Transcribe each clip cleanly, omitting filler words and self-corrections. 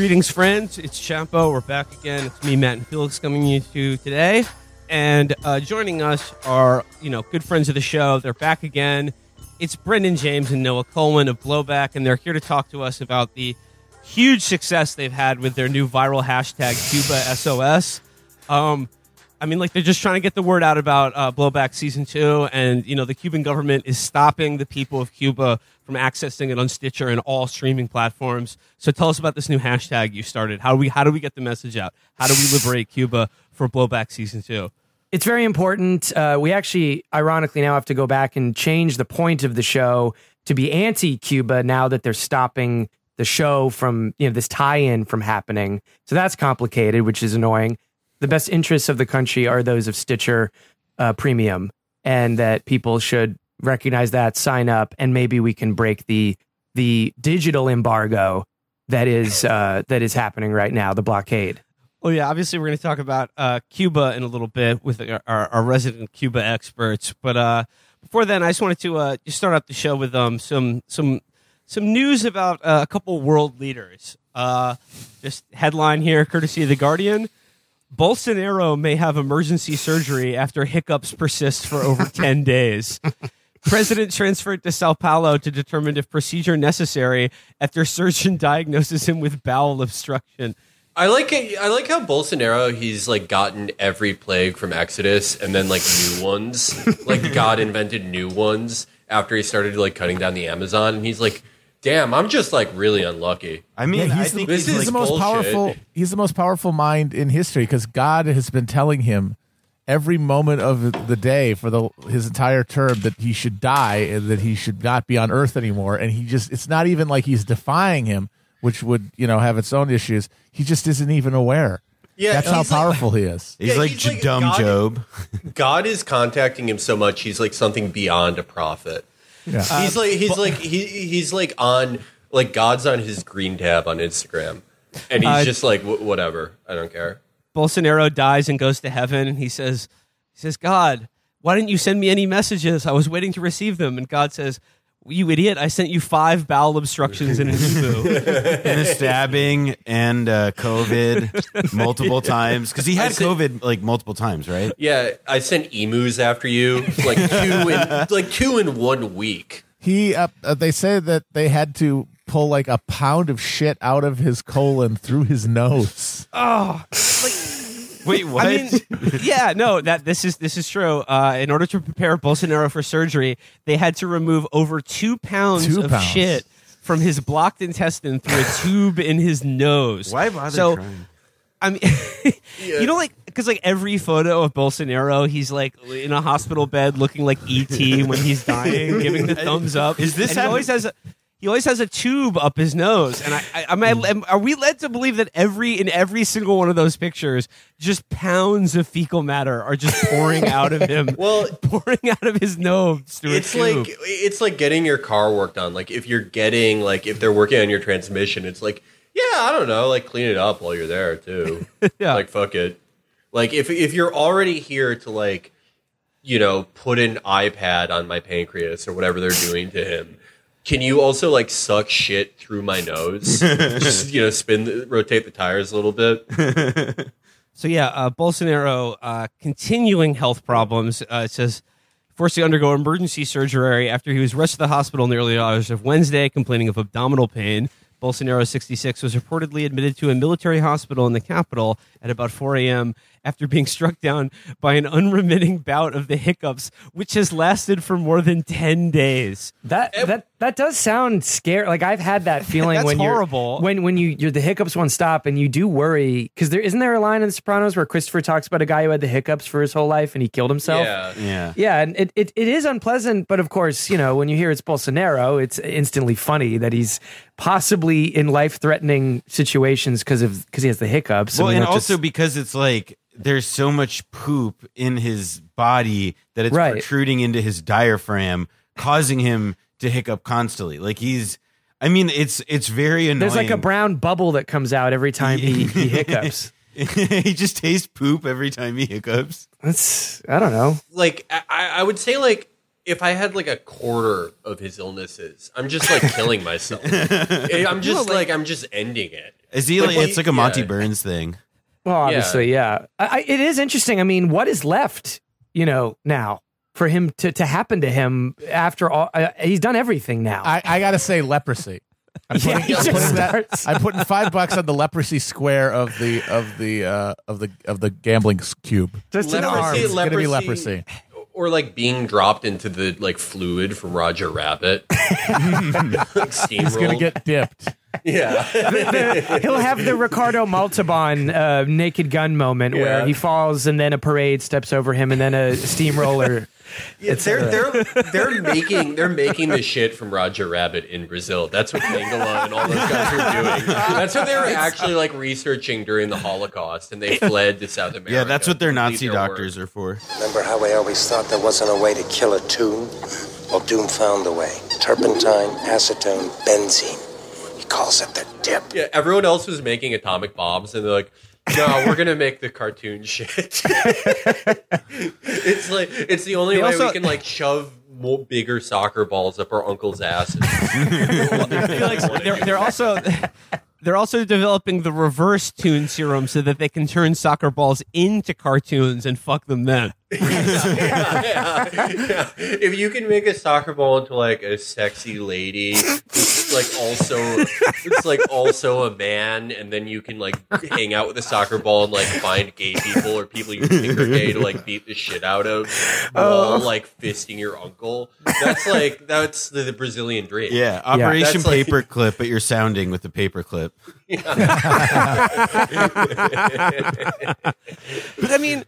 Greetings, friends. It's Champo. We're back again. It's me, Matt, and Felix coming to you today. And joining us are, good friends of the show. They're back again. It's Brendan James and Noah Coleman of Blowback, and they're here to talk to us about the huge success they've had with their new viral hashtag, Cuba SOS. They're just trying to get the word out about Blowback Season 2, and, the Cuban government is stopping the people of Cuba from accessing it on Stitcher and all streaming platforms. So tell us about this new hashtag you started. How do we get the message out? How do we liberate Cuba for Blowback Season 2? It's very important. We actually, ironically, now have to go back and change the point of the show to be anti-Cuba now that they're stopping the show from, this tie-in from happening. So that's complicated, which is annoying. The best interests of the country are those of Stitcher Premium, and that people should recognize that, sign up, and maybe we can break the digital embargo that is happening right now, the blockade. Well, yeah, obviously we're going to talk about Cuba in a little bit with our resident Cuba experts, but before then, I just wanted to just start out the show with some news about a couple world leaders. Just headline here, courtesy of The Guardian. Bolsonaro may have emergency surgery after hiccups persist for over 10 days. President transferred to Sao Paulo to determine if procedure necessary after surgeon diagnoses him with bowel obstruction. I like how Bolsonaro, he's gotten every plague from Exodus and then new ones. God invented new ones after he started cutting down the Amazon, and he's damn, I'm just really unlucky. I mean, yeah, I think this is the most bullshit. Powerful. He's the most powerful mind in history because God has been telling him every moment of the day for his entire term that he should die and that he should not be on Earth anymore. And he just—it's not even like he's defying him, which would have its own issues. He just isn't even aware. Yeah, that's how powerful he is. He's he's dumb God, Job. God is contacting him so much. He's something beyond a prophet. Yeah. He's on God's on his green tab on Instagram, and he's whatever, I don't care. Bolsonaro dies and goes to heaven, and he says, God, why didn't you send me any messages? I was waiting to receive them, and God says, you idiot! I sent you 5 bowel obstructions and a boo, and a stabbing, and COVID multiple times because he had COVID multiple times, right? Yeah, I sent emus after you two in 1 week. He they say that they had to pull a pound of shit out of his colon through his nose. Oh, wait, what? I mean, yeah, no, that this is true. In order to prepare Bolsonaro for surgery, they had to remove over 2 pounds of shit from his blocked intestine through a tube in his nose. Why bother trying? I mean, yeah. Because every photo of Bolsonaro, he's in a hospital bed looking like E.T. when he's dying, giving the thumbs up. Is this? And he always has a tube up his nose, and are we led to believe that in every single one of those pictures, just pounds of fecal matter are just pouring out of him? Well, pouring out of his nose through a tube. It's like getting your car worked on. If they're working on your transmission, it's I don't know, clean it up while you're there too. Yeah. Fuck it. If you're already here to put an iPad on my pancreas or whatever they're doing to him. Can you also suck shit through my nose? Just rotate the tires a little bit. So yeah, Bolsonaro continuing health problems. It says forced to undergo emergency surgery after he was rushed to the hospital in the early hours of Wednesday, complaining of abdominal pain. Bolsonaro, 66, was reportedly admitted to a military hospital in the capital at about 4 a.m. after being struck down by an unremitting bout of the hiccups, which has lasted for more than 10 days. That does sound scary. I've had that feeling. That's horrible. When the hiccups won't stop, and you do worry because isn't there a line in The Sopranos where Christopher talks about a guy who had the hiccups for his whole life and he killed himself? Yeah. And it is unpleasant, but of course, when you hear it's Bolsonaro, it's instantly funny that he's possibly in life-threatening situations because he has the hiccups. Well, because it's there's so much poop in his body that it's protruding into his diaphragm, causing him to hiccup constantly. It's very annoying. There's a brown bubble that comes out every time he hiccups. He just tastes poop every time he hiccups. I don't know. I would say if I had like a quarter of his illnesses, I'm just like killing myself. I'm just like, I'm just ending it. It's like a Monty Burns thing. Well, obviously, it is interesting. I mean, what is left, you know, now for him to happen to him after all? He's done everything now. I got to say leprosy. I'm putting $5 on the leprosy square of the gambling cube. Just an arm. It's going to be leprosy. Or like being dropped into the like fluid from Roger Rabbit. Like he's going to get dipped. Yeah. He'll have the Ricardo Montalban naked gun moment where he falls and then a parade steps over him and then a steamroller. Yeah, they're making the shit from Roger Rabbit in Brazil. That's what Mangala and all those guys are doing. That's what they were actually like researching during the Holocaust, and they fled to South America. Yeah, that's what their Nazi doctors are for. Remember how we always thought there wasn't a way to kill a Doom? Well, Doom found the way. Turpentine, acetone, benzene. He calls it the dip. Yeah, everyone else was making atomic bombs, and they're like, no, we're gonna make the cartoon shit. It's like it's the only way we can like shove more bigger soccer balls up our uncle's asses. They're also developing the reverse Toon serum so that they can turn soccer balls into cartoons and fuck them then. Yeah. If you can make a soccer ball into like a sexy lady, it's also a man, and then you can like hang out with a soccer ball and like find gay people or people you think are gay to like beat the shit out of while like fisting your uncle. That's the Brazilian dream. Yeah, Operation Paperclip, but you're sounding with the paperclip. Yeah. But I mean,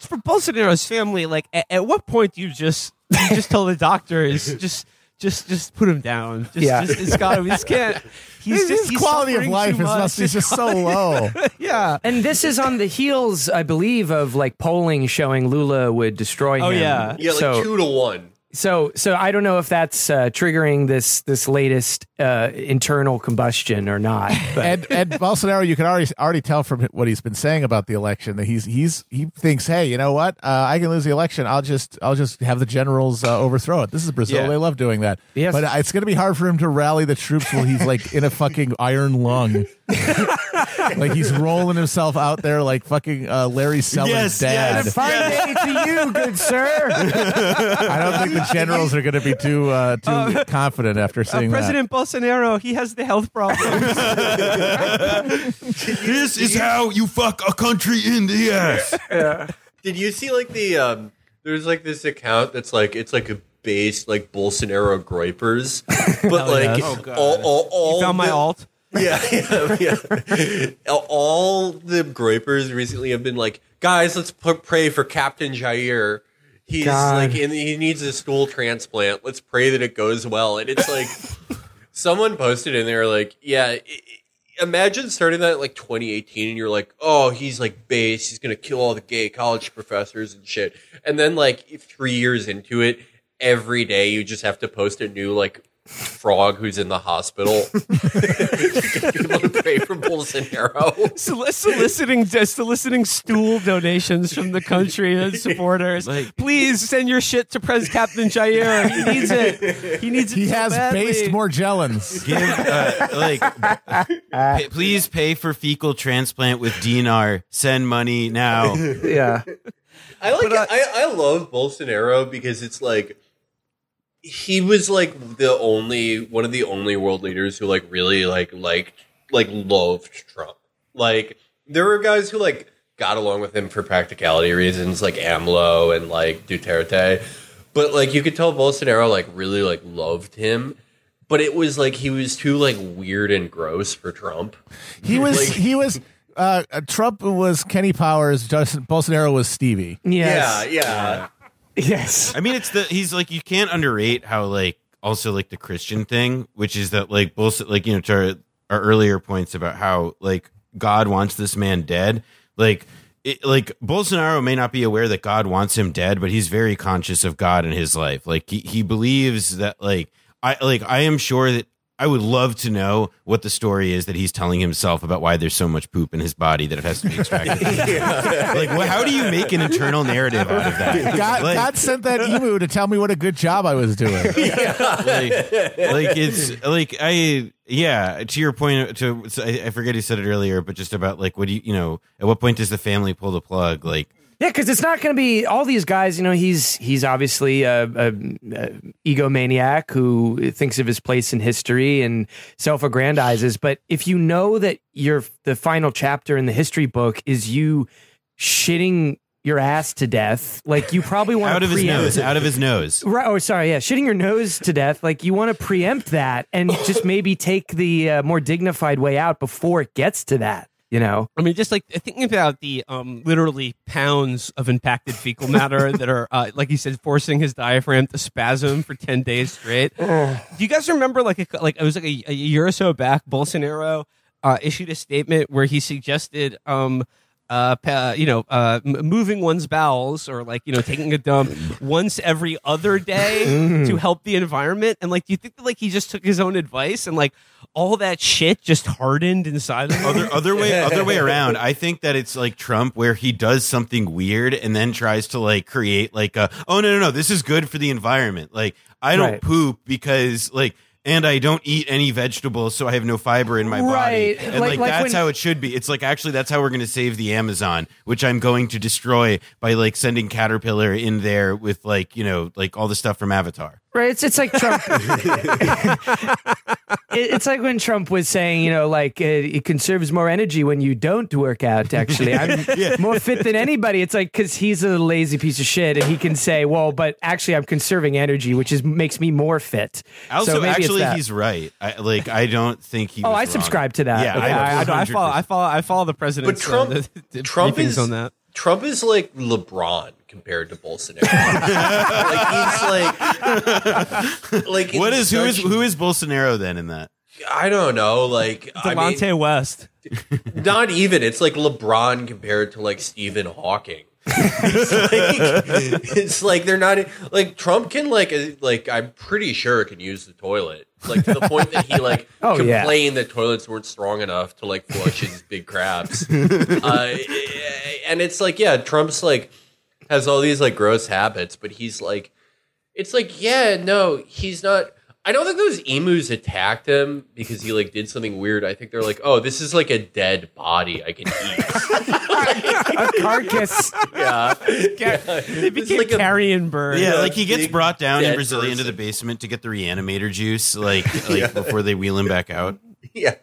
for Bolsonaro's family, like at what point do you just tell the doctors just put him down? It's got him. He can't. His quality of life is just so low. Yeah, and this is on the heels, I believe, of like polling showing Lula would destroy him. Yeah, like 2-1. So I don't know if that's triggering this latest internal combustion or not. And Bolsonaro, you can already tell from what he's been saying about the election that he thinks, hey, you know what? I can lose the election. I'll just have the generals overthrow it. This is Brazil. Yeah. They love doing that. Yes. But it's going to be hard for him to rally the troops while he's like in a fucking iron lung. Like he's rolling himself out there like fucking Larry Seller's dad. Yes. Fine day to you, good sir. I don't think the generals are going to be too confident after seeing President Bolsonaro. He has the health problems. This is how you fuck a country in the ass. Yeah. Did you see like the there's like this account that's like it's like a base like Bolsonaro groypers, but like all you found my alt. Yeah. All the groypers recently have been like, guys, let's pray for Captain Jair. He's he needs a stool transplant. Let's pray that it goes well. And it's like, someone posted in there like, imagine starting that like 2018 and you're like, oh, he's like base. He's going to kill all the gay college professors and shit. And then like 3 years into it, every day you just have to post a new like frog who's in the hospital to get people to pay for Bolsonaro. Soliciting stool donations from the country and supporters. Like, please send your shit to Captain Jair. He needs it. He has based Morgellons. Please pay for fecal transplant with dinar. Send money now. Yeah. I love Bolsonaro because it's like he was like one of the only world leaders who like really like loved Trump. Like there were guys who like got along with him for practicality reasons, like AMLO and like Duterte. But like you could tell Bolsonaro like really like loved him. But it was like he was too like weird and gross for Trump. Trump was Kenny Powers. Bolsonaro was Stevie. Yes. Yeah. Yes. I mean, he's like, you can't underrate how, like, also, like, the Christian thing, which is that, like, bullshit, like, you know, to our earlier points about how, like, God wants this man dead. Like, Bolsonaro may not be aware that God wants him dead, but he's very conscious of God in his life. Like, he believes that, like, I am sure that I would love to know what the story is that he's telling himself about why there's so much poop in his body that it has to be extracted. Yeah. Like, well, how do you make an internal narrative out of that? God, like, God sent that emu to tell me what a good job I was doing. Yeah. Like it's like, I, yeah, to your point, to I forget who said it earlier, but just about like, what do you, you know, at what point does the family pull the plug? Like, yeah, because it's not going to be all these guys. You know, he's obviously a egomaniac who thinks of his place in history and self-aggrandizes. But if you know that the final chapter in the history book is you shitting your ass to death, like you probably want to out of his nose. Right? Oh, sorry, yeah, shitting your nose to death. Like you want to preempt that and just maybe take the more dignified way out before it gets to that. You know, I mean, just like thinking about the literally pounds of impacted fecal matter that are, like you said, forcing his diaphragm to spasm for 10 days straight. Oh. Do you guys remember like it was like a year or so back, Bolsonaro issued a statement where he suggested, moving one's bowels or like, you know, taking a dump once every other day to help the environment. And like, do you think that like he just took his own advice and like all that shit just hardened inside of him? Other way around. I think that it's like Trump where he does something weird and then tries to like create like a, oh no, this is good for the environment. Like I don't poop because like, and I don't eat any vegetables, so I have no fiber in my body. And like that's how it should be. It's like, actually, that's how we're going to save the Amazon, which I'm going to destroy by like sending Caterpillar in there with like, you know, like all the stuff from Avatar. Right. It's like Trump. It's like when Trump was saying, you know, like it conserves more energy when you don't work out. Actually, I'm more fit than anybody. It's like because he's a lazy piece of shit and he can say, well, but actually I'm conserving energy, which is makes me more fit. Also, so actually, he's right. I don't think he. I subscribe to that. Yeah, okay. I follow the president. But Trump is on that. Trump is like LeBron compared to Bolsonaro. like who is Bolsonaro then in that? I don't know. Like Delonte West. Not even. It's like LeBron compared to like Stephen Hawking. It's like they're not like Trump can like I'm pretty sure can use the toilet. Like to the point that he like complained that toilets weren't strong enough to like flush his big crabs. And it's like, yeah, Trump's like has all these like gross habits, but he's like, it's like, yeah, no, he's not. I don't think those emus attacked him because he like did something weird. I think they're like, oh, this is like a dead body I can eat. A carcass. Yeah. They became like carrion bird. Yeah, like he gets brought down in Brazil into the basement to get the reanimator juice, like before they wheel him back out. Yeah.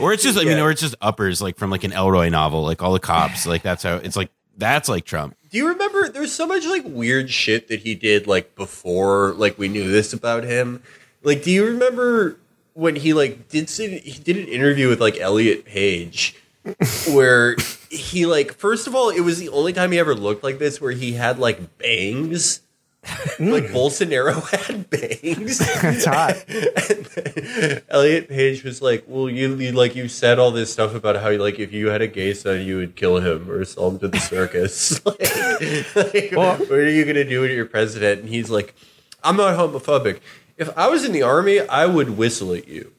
Or it's just, or it's just uppers, like from like an Elroy novel, like all the cops, like that's how it's like. That's like Trump. Do you remember? There's so much like weird shit that he did like before, like we knew this about him. Like, do you remember when he, like, did an interview with, like, Elliot Page where he, like, first of all, it was the only time he ever looked like this where he had, like, bangs. Like, Bolsonaro had bangs. That's hot. And Elliot Page was like, well, you said all this stuff about how, like, if you had a gay son, you would kill him or sell him to the circus. What are you going to do when you're president? And he's like, I'm not homophobic. If I was in the army, I would whistle at you.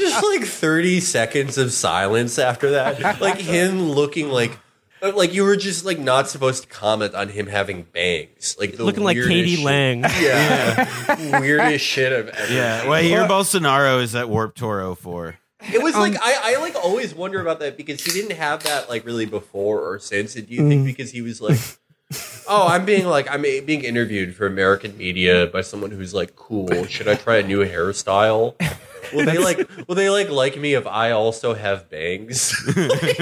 Just like 30 seconds of silence after that. Like him looking like you were just like not supposed to comment on him having bangs. Like looking like Katie Lang. Yeah. Weirdest shit I've ever seen. Yeah. Well, your Bolsonaro is that Warped Tour 04. It was like I like always wonder about that because he didn't have that like really before or since. And do you think because he was like oh, I'm being interviewed for American media by someone who's like, cool, should I try a new hairstyle? Will they like me if I also have bangs? Like,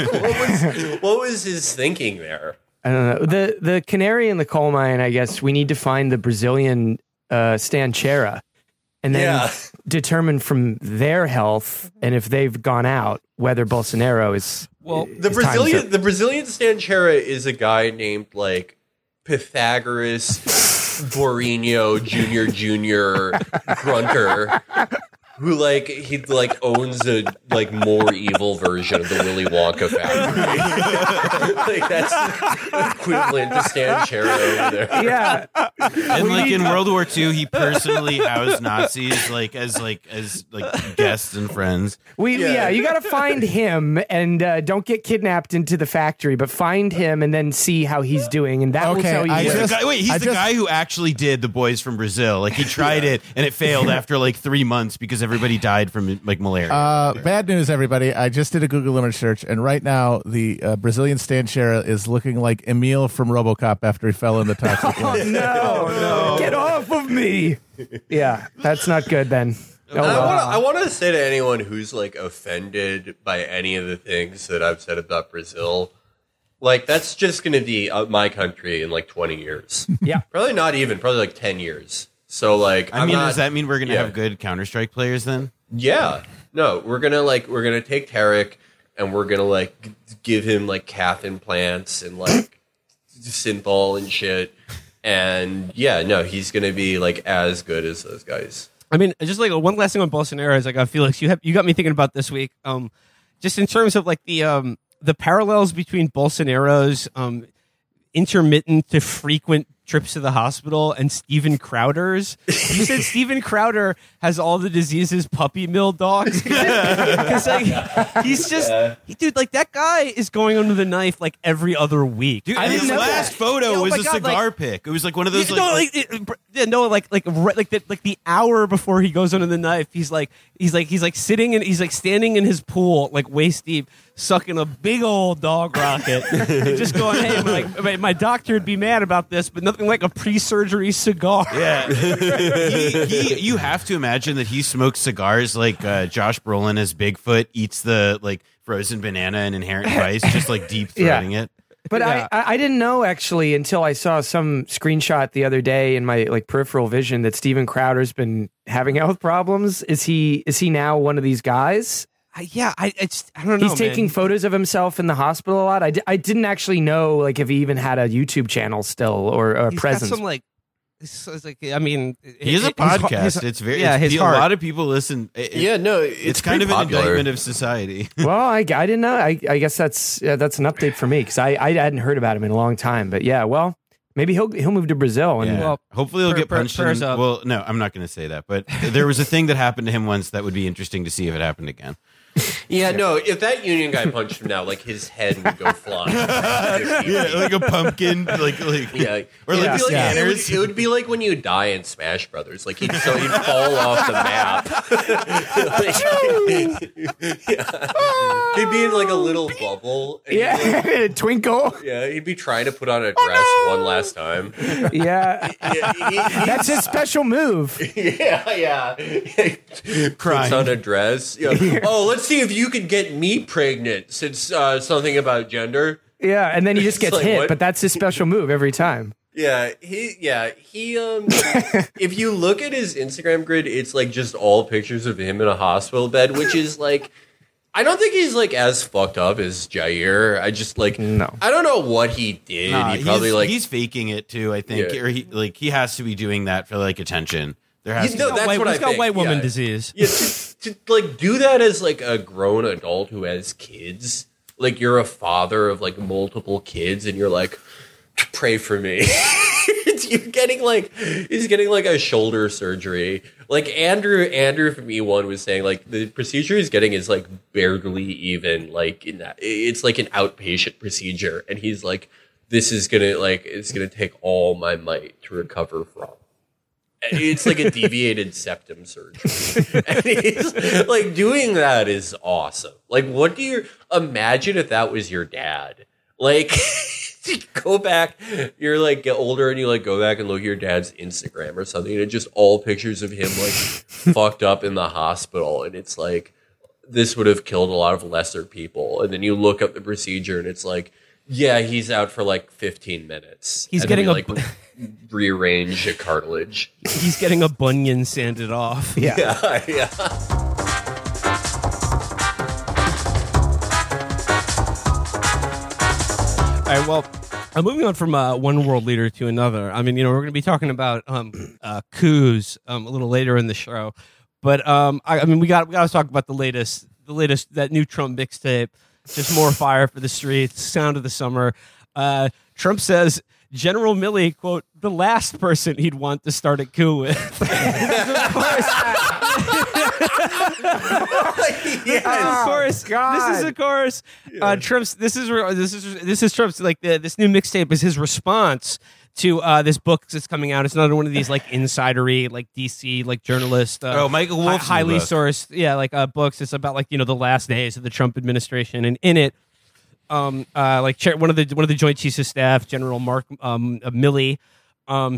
what was his thinking there? I don't know. The canary in the coal mine, I guess we need to find the Brazilian Stanchera and then determine from their health and if they've gone out whether Bolsonaro is. Well, the Brazilian Stanchera is a guy named like Pythagoras Borinho Jr. Grunter who he owns a more evil version of the Willy Wonka factory. That's the equivalent to Stan Chero over there. Yeah, and in World War II, he personally housed Nazis as guests and friends. You got to find him and don't get kidnapped into the factory, but find him and then see how he's doing, and that will tell you. He's the guy who actually did The Boys from Brazil. He tried it and it failed after 3 months because everybody died from malaria. Bad news, everybody. I just did a Google image search, and right now the Brazilian Stan Chero is looking like Emil from Robocop after he fell in the toxic water. No. Get off of me. Yeah, that's not good then. Oh, I want to say to anyone who's offended by any of the things that I've said about Brazil, that's just going to be my country in 20 years. Yeah. Probably not even, probably 10 years. So does that mean we're going to have good Counter-Strike players then? Yeah. No, we're going to take Tarek and we're going to give him calf implants and synthol and shit. And he's going to be as good as those guys. I mean, just one last thing on Bolsonaro is Felix, you got me thinking about this week. Just in terms of the parallels between Bolsonaro's intermittent to frequent trips to the hospital and Steven Crowder's. You said Steven Crowder has all the diseases puppy mill dogs. Because he's just, dude, that guy is going under the knife every other week. Dude, and his last photo was a cigar pic. It was one of those. The hour before he goes under the knife, he's sitting and he's standing in his pool waist deep, sucking a big old dog rocket, just going, hey, my doctor would be mad about this, but nothing like a pre-surgery cigar. Yeah, you have to imagine that he smokes cigars Josh Brolin as Bigfoot eats the frozen banana and inherent vice, just deep throating it. But yeah. I didn't know actually until I saw some screenshot the other day in my peripheral vision that Steven Crowder's been having health problems. Is he now one of these guys? I don't know. He's taking photos of himself in the hospital a lot. I didn't actually know if he even had a YouTube channel still or a presence. Got some he has a podcast. It's very a lot of people listen. It's kind of popular. An indictment of society. Well, I didn't know. I guess that's an update for me because I hadn't heard about him in a long time. But yeah, well. Maybe he'll move to Brazil and hopefully he'll get punched. Well, no, I'm not going to say that. But there was a thing that happened to him once that would be interesting to see if it happened again. Yeah, no, if that union guy punched him now, his head would go flying. A pumpkin. It would be like when you die in Smash Brothers. He'd fall off the map. He'd be in a little bubble. Twinkle. Yeah, he'd be trying to put on a dress one last time. Yeah. That's his special move. Yeah. Puts on a dress. Yeah. Oh, let's see if you could get me pregnant since something about gender. Yeah, and then he just gets hit, what? But that's his special move every time. Yeah, he if you look at his Instagram grid, it's just all pictures of him in a hospital bed, which is I don't think he's as fucked up as Jair. I just no. I don't know what he did. Nah, he probably he's faking it too, I think. Yeah. Or he has to be doing that for attention. There has to be. That's what I think. He's got white woman disease. Yeah. To do that as a grown adult who has kids, you're a father of multiple kids, and you're pray for me. He's getting a shoulder surgery. Andrew from E1 was saying the procedure he's getting is barely even in that it's an outpatient procedure, and he's this is gonna it's gonna take all my might to recover from. It's a deviated septum surgery. And he's, doing that is awesome. What do you imagine if that was your dad? Go back, you're get older and you go back and look at your dad's Instagram or something, and it's just all pictures of him fucked up in the hospital, and it's this would have killed a lot of lesser people. And then you look up the procedure and it's he's out for 15 minutes. He's getting rearrange a cartilage. He's getting a bunion sanded off. Yeah. All right, well, I'm moving on from one world leader to another. I mean, we're going to be talking about coups a little later in the show. But we got to talk about the latest that new Trump mixtape. Just more fire for the streets, sound of the summer. Trump says General Milley, quote, the last person he'd want to start a coup with. This is, of course, Trump's. This is Trump's. Like this new mixtape is his response to this book that's coming out. It's another one of these like insidery, like DC, like journalist. Michael Wolff's highly sourced, books. It's about the last days of the Trump administration, and in it, one of the Joint Chiefs of Staff, General Mark Milley,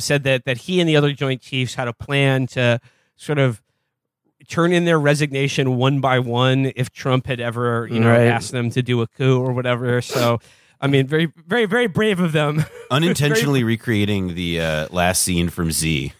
said that he and the other Joint Chiefs had a plan to sort of turn in their resignation one by one if Trump had ever, asked them to do a coup or whatever. So, I mean, very, very, very brave of them. Unintentionally recreating the last scene from Z.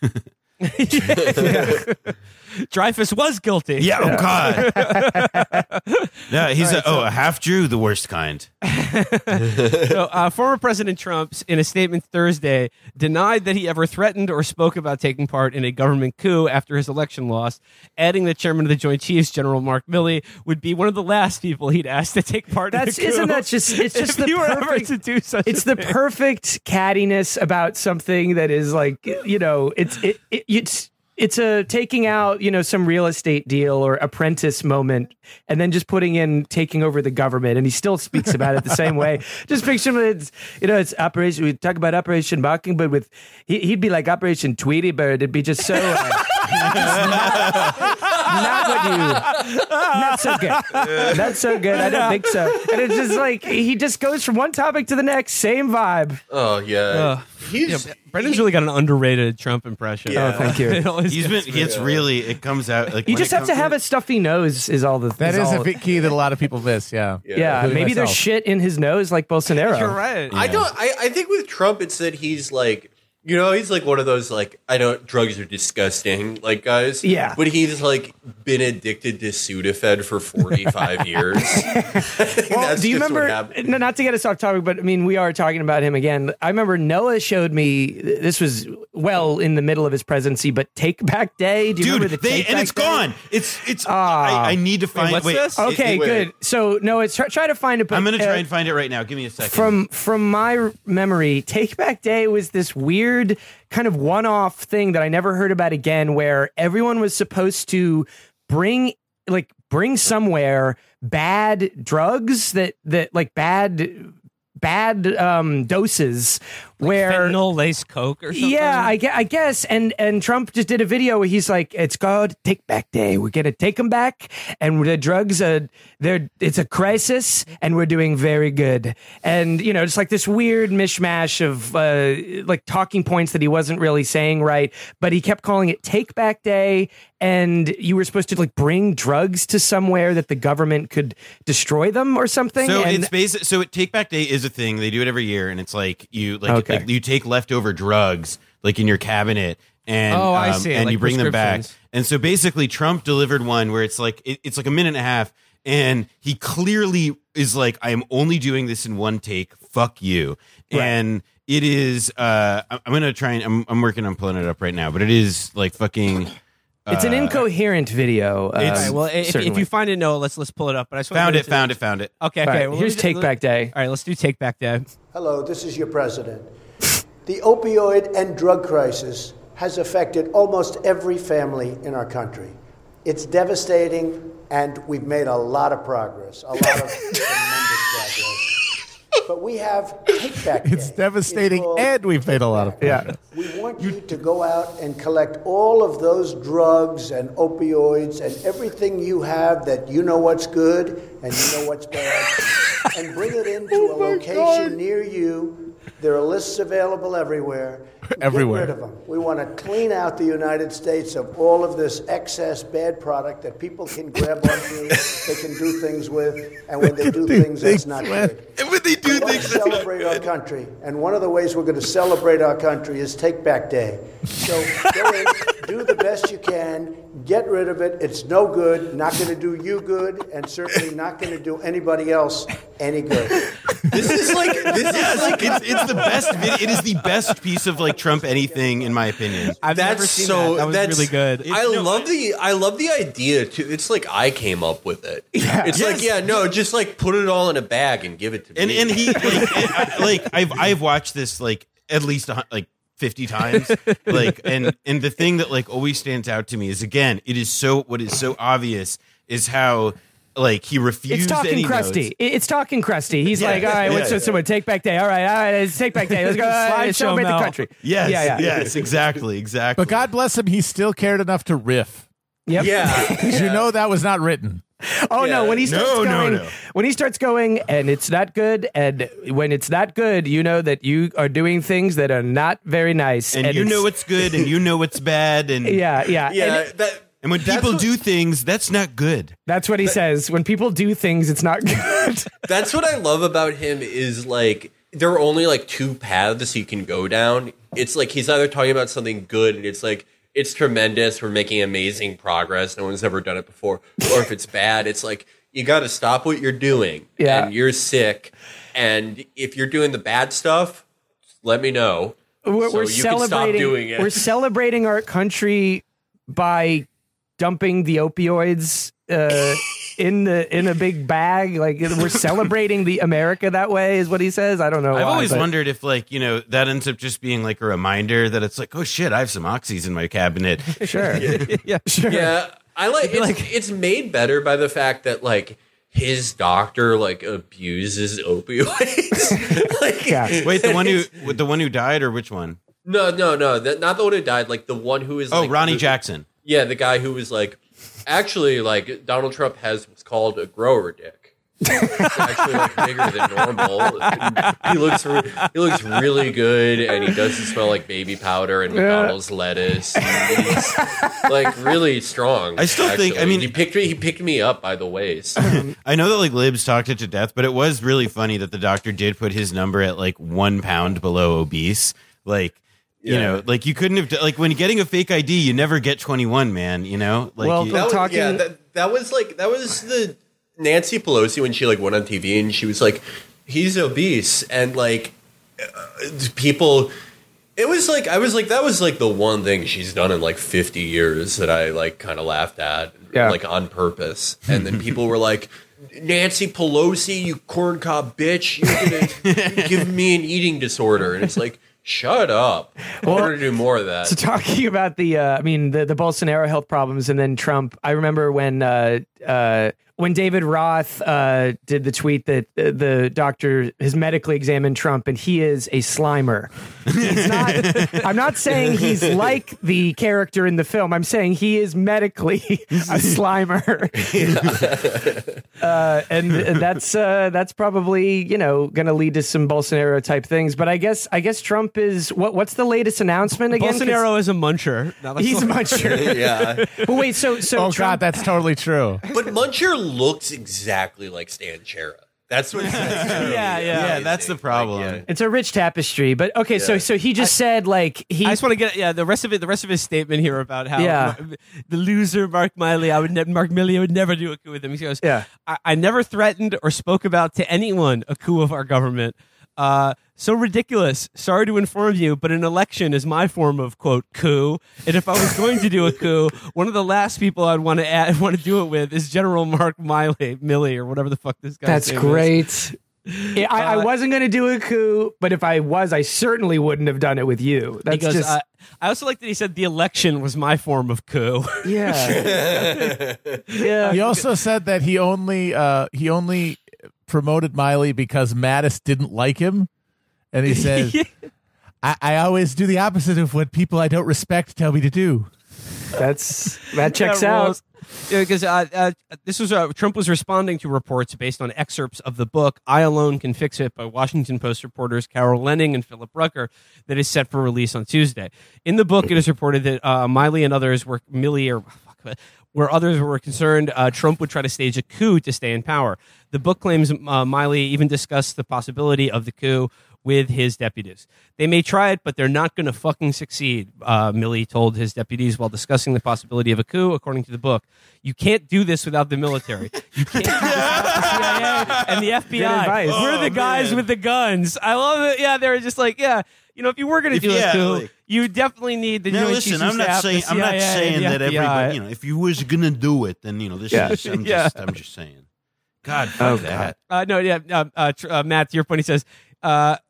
Dreyfus was guilty. Yeah. Oh God. Yeah, he's a half Jew, the worst kind. So, former President Trump, in a statement Thursday, denied that he ever threatened or spoke about taking part in a government coup after his election loss, adding that Chairman of the Joint Chiefs, General Mark Milley, would be one of the last people he'd ask to take part in a coup. Isn't that just? It's just the perfect to do such. It's the perfect cattiness about something that is It's a taking out, some real estate deal or Apprentice moment, and then just putting in taking over the government. And he still speaks about it the same way. Just picture him, it's Operation. We talk about Operation Mockingbird, but he'd be like Operation Tweety Bird. It'd be just so. Not so good. I don't think so. And it's just like he just goes from one topic to the next, same vibe. Oh yeah, Brendan's really got an underrated Trump impression. Yeah. Oh, thank you. It comes out. Like, you just have to have a stuffy nose. Is all the that is a big key that a lot of people miss. Yeah. Maybe there's shit in his nose, like Bolsonaro. You're right. Yeah. I think with Trump, it's that he's like. He's like one of those, drugs are disgusting, guys. Yeah. But he's, been addicted to Sudafed for 45 years. Well, do you remember, not to get us off topic, but, I mean, we are talking about him again. I remember Noah showed me, this was well in the middle of his presidency, but Take Back Day. Do you remember Take Back Day? And it's gone. It's. I need to find this? Okay, good. So, Noah, try to find it. I'm going to try and find it right now. Give me a second. From my memory, Take Back Day was this weird kind of one-off thing that I never heard about again, where everyone was supposed to bring somewhere bad drugs that bad doses, where fentanyl, lace coke or something. Yeah, I guess. And Trump just did a video where he's like, it's called Take Back Day. We're going to take them back. And the drugs are there. It's a crisis and we're doing very good. And, just like this weird mishmash of talking points that he wasn't really saying right. But he kept calling it Take Back Day. And you were supposed to bring drugs to somewhere that the government could destroy them or something. So it's basic. So Take Back Day is a thing. They do it every year, and it's you take leftover drugs in your cabinet, and you bring them back. And so basically, Trump delivered one where it's it's a minute and a half, and he clearly is like, I am only doing this in one take. Fuck you, right. And. It is. I'm gonna try and I'm working on pulling it up right now, but it is fucking. It's an incoherent video. If you find it, Noah, let's pull it up. But I found it. Okay. Well, here's Take Back Day. All right, let's do Take Back Day. Hello, this is your president. The opioid and drug crisis has affected almost every family in our country. It's devastating, and we've made a lot of progress. A lot of tremendous progress. But we have Take Back Day. It's devastating, and we've made a lot of progress. Yeah. We want you to go out and collect all of those drugs and opioids and everything you have that you know what's good and you know what's bad and bring it into a location near you. There are lists available everywhere. Everywhere. Get rid of them. We want to clean out the United States of all of this excess bad product that people can grab onto, they can do things with, and when they do things that's not good. And when they do things that's not good. Celebrate our country, and one of the ways we're going to celebrate our country is Take Back Day. So go in, do the best you can, get rid of it. It's no good, not going to do you good, and certainly not going to do anybody else any good. This is like it's the best video. It is the best piece of like Trump anything in my opinion. I've never seen that. That was really good. I love the idea too. It's like I came up with it. Yeah. Just like put it all in a bag and give it to me. And he I've watched this like at least 50 times, and the thing that like always stands out to me is again, what is so obvious is how like he refused. It's talking crusty. He's all right, Take Back Day. All right, it's Take Back Day. Let's go. Let's celebrate the country. Yes, exactly. But God bless him, he still cared enough to riff. Yep. Yeah, because you know that was not written. Oh yeah. No! When he starts going, and it's not good. And when it's not good, you know that you are doing things that are not very nice, and you know it's good, and you know it's bad, and yeah. And when people do things, that's not good. That's what he says. When people do things, it's not good. That's what I love about him is like there are only like two paths he can go down. It's like he's either talking about something good, and it's like, it's tremendous. We're making amazing progress. No one's ever done it before. Or if it's bad, it's like, you got to stop what you're doing. Yeah. And you're sick. And if you're doing the bad stuff, let me know. We're celebrating. Can stop doing it. We're celebrating our country by dumping the opioids in a big bag. Like, we're celebrating the America that way is what he says. I don't know. I've always wondered if that ends up just being like a reminder that it's like, oh shit, I have some oxys in my cabinet. Sure. Yeah. It's made better by the fact that like his doctor like abuses opioids. Wait, the one who died, or which one? No. Not the one who died. Like the one who is. Oh, like, Ronnie Jackson. Yeah. The guy who was like, actually, like, Donald Trump has what's called a grower dick. It's actually like bigger than normal. He looks really good, and he doesn't smell like baby powder and McDonald's lettuce. And he's like really strong. I still think. I mean, he picked me up by the waist. I know that like libs talked it to death, but it was really funny that the doctor did put his number at like 1 pound below obese. Like. You know, like you couldn't have like when getting a fake ID, you never get 21, man. You know, like that was the Nancy Pelosi when she like went on TV and she was like, he's obese and like people. It was like that was like the one thing she's done in like 50 years that I like kind of laughed at like on purpose. And then people were like, Nancy Pelosi, you corncob bitch, you're gonna give me an eating disorder. And it's like, shut up. Well, we're going to do more of that. So talking about the Bolsonaro health problems and then Trump, I remember when David Roth did the tweet that the doctor has medically examined Trump and he is a slimer. He's not, I'm not saying he's like the character in the film. I'm saying he is medically a slimer. Yeah. and that's probably, going to lead to some Bolsonaro type things. But I guess Trump is what's the latest announcement again? Bolsonaro is a muncher. He's a muncher. Yeah. But wait, so oh Trump, God, that's totally true. But muncher looks exactly like Stan Chera. That's what. Yeah. That's the problem. Like, yeah. It's a rich tapestry, but okay. Yeah. So he just said like he. I just want to get the rest of it. The rest of his statement here about how the loser Mark Milley. Mark Milley would never do a coup with him. He goes, I never threatened or spoke about to anyone a coup of our government. So ridiculous. Sorry to inform you, but an election is my form of, quote, coup. And if I was going to do a coup, one of the last people I'd want to do it with is General Mark Milley or whatever the fuck this guy is. That's great. I wasn't going to do a coup, but if I was, I certainly wouldn't have done it with you. That's I also like that he said the election was my form of coup. Yeah. He also said that he only promoted Miley because Mattis didn't like him. And he says, I always do the opposite of what people I don't respect tell me to do. That checks out. Yeah, because this was Trump was responding to reports based on excerpts of the book I Alone Can Fix It by Washington Post reporters Carol Lenning and Philip Rucker that is set for release on Tuesday. In the book, it is reported that Miley and others were where others were concerned, Trump would try to stage a coup to stay in power. The book claims Miley even discussed the possibility of the coup with his deputies. They may try it, but they're not going to fucking succeed, Milley told his deputies while discussing the possibility of a coup, according to the book. You can't do this without the military. You can't do this without the CIA and the FBI. Oh, we're the guys with the guns. I love it. Yeah, they were just like, yeah, you know, if you were going to do a coup, you definitely need the UN chief staff, the CIA, I'm not saying that everybody, you know, if you was going to do it, then, you know, this is, I'm just saying. God, fuck that. Matt, to your point, he says,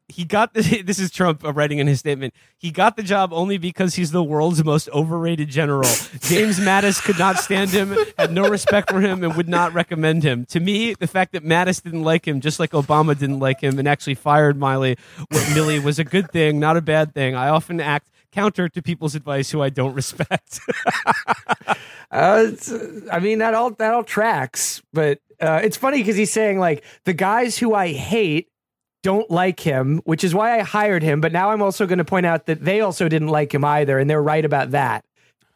he got this is Trump writing in his statement. He got the job only because he's the world's most overrated general. James Mattis could not stand him, had no respect for him, and would not recommend him. To me, the fact that Mattis didn't like him, just like Obama didn't like him, and actually fired Milley was a good thing, not a bad thing. I often act counter to people's advice who I don't respect. I mean, that all tracks, but it's funny because he's saying, like, the guys who I hate don't like him, which is why I hired him. But now I'm also going to point out that they also didn't like him either. And they're right about that.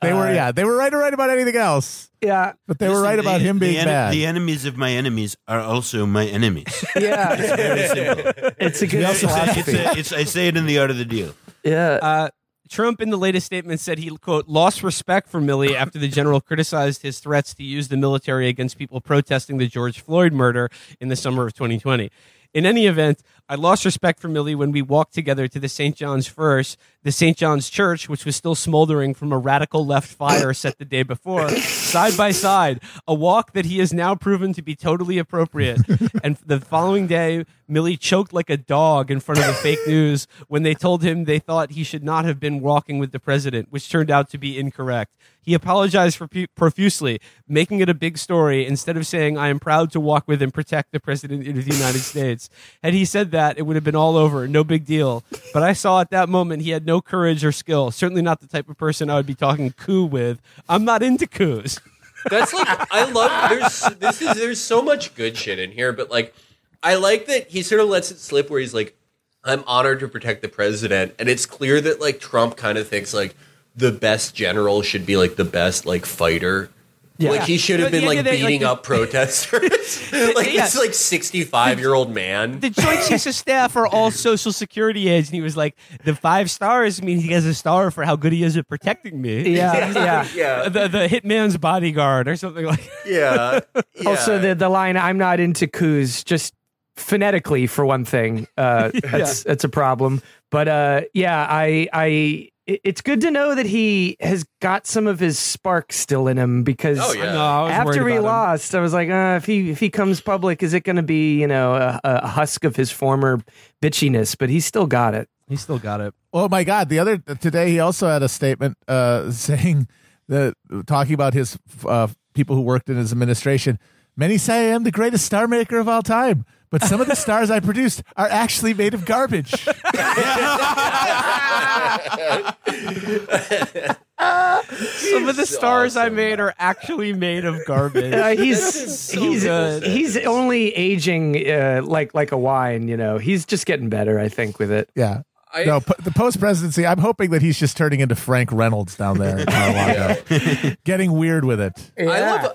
They were, they were right about anything else. Yeah. But they were right about him being bad. The enemies of my enemies are also my enemies. Yeah. It's very simple. It's a good philosophy. I say it in The Art of the Deal. Yeah. Trump, in the latest statement, said he, quote, lost respect for Milley after the general criticized his threats to use the military against people protesting the George Floyd murder in the summer of 2020. In any event, I lost respect for Milley when we walked together to the St. John's church, which was still smoldering from a radical left fire set the day before, side by side, a walk that he has now proven to be totally appropriate. And the following day, Milley choked like a dog in front of the fake news when they told him they thought he should not have been walking with the president, which turned out to be incorrect. He apologized profusely, making it a big story instead of saying, I am proud to walk with and protect the president of the United States. Had he said that, it would have been all over. No big deal. But I saw at that moment he had no courage or skill. Certainly not the type of person I would be talking coup with. I'm not into coups. That's like, I love, there's so much good shit in here, but like, I like that he sort of lets it slip where he's like, I'm honored to protect the president. And it's clear that like Trump kind of thinks like, the best general should be like the best like fighter. Yeah. Like he should have been like beating up protesters. Like it's like 65-year-old man. The Joint Chiefs of Staff are all Social Security aides, and he was like, the 5 stars means he has a star for how good he is at protecting me. Yeah. The hitman's bodyguard or something like that. Yeah. Also the line I'm not into coups, just phonetically for one thing. That's a problem. But it's good to know that he has got some of his spark still in him because after he lost, I was like, if he comes public, is it going to be, you know, a husk of his former bitchiness? But he's still got it. Oh, my God. Today he also had a statement saying that talking about his people who worked in his administration. Many say I am the greatest star maker of all time, but some of the stars I produced are actually made of garbage. Some of the stars I made are actually made of garbage. He's only aging like a wine, you know. He's just getting better, I think, with it. Yeah. The post-presidency, I'm hoping that he's just turning into Frank Reynolds down there in Mar-a-Lago. Getting weird with it. Yeah.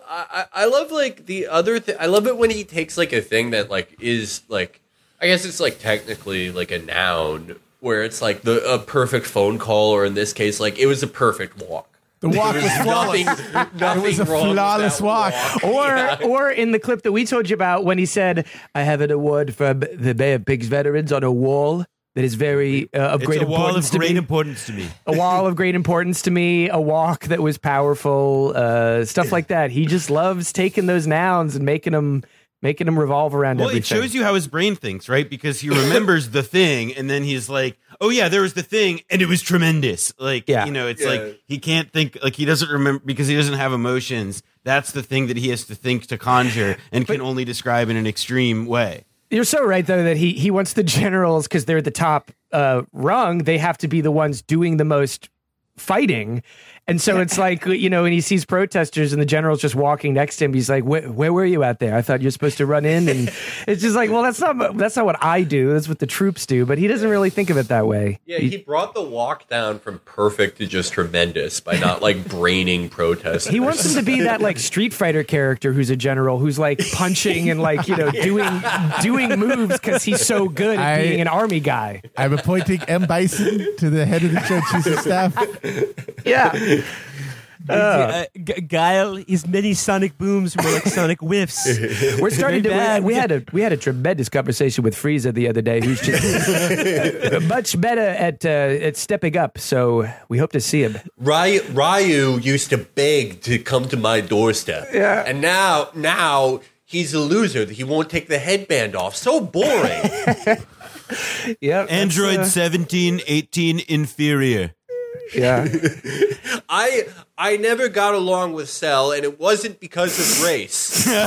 I love like the other thing. I love it when he takes like a thing that like is like, I guess it's like technically like a noun where it's like a perfect phone call, or in this case, like it was a perfect walk. The walk was flawless. Nothing it was a flawless walk. Or in the clip that we told you about when he said, I have an award from the Bay of Pigs veterans on a wall. That is very of great importance to me. It's a wall of great importance to me. A wall of great importance to me. A walk that was powerful. Stuff like that. He just loves taking those nouns and making them revolve around everything. Well, it shows you how his brain thinks, right? Because he remembers the thing, and then he's like, oh, yeah, there was the thing, and it was tremendous. Like, you know, it's like he can't think, like he doesn't remember because he doesn't have emotions. That's the thing that he has to think to conjure and can only describe in an extreme way. You're so right, though, that he wants the generals, because they're the top rung, they have to be the ones doing the most fighting. And so it's like, you know, and he sees protesters and the general's just walking next to him. He's like, where were you out there? I thought you're supposed to run in. And it's just like, well, that's not what I do. That's what the troops do. But he doesn't really think of it that way. Yeah, he brought the walk down from perfect to just tremendous by not like braining protesters. He wants him to be that like Street Fighter character who's a general who's like punching and like, you know, doing moves because he's so good at being an army guy. I'm appointing M. Bison to the head of the Joint Chiefs of Staff. Yeah. Guile is many sonic booms were like sonic whiffs. We're starting to. We had a tremendous conversation with Frieza the other day, who's just much better at stepping up. So we hope to see him. Ryu used to beg to come to my doorstep. Yeah, and now he's a loser. He won't take the headband off. So boring. Yeah, Android 17, 18 inferior. Yeah, I never got along with Cell, and it wasn't because of race. I'm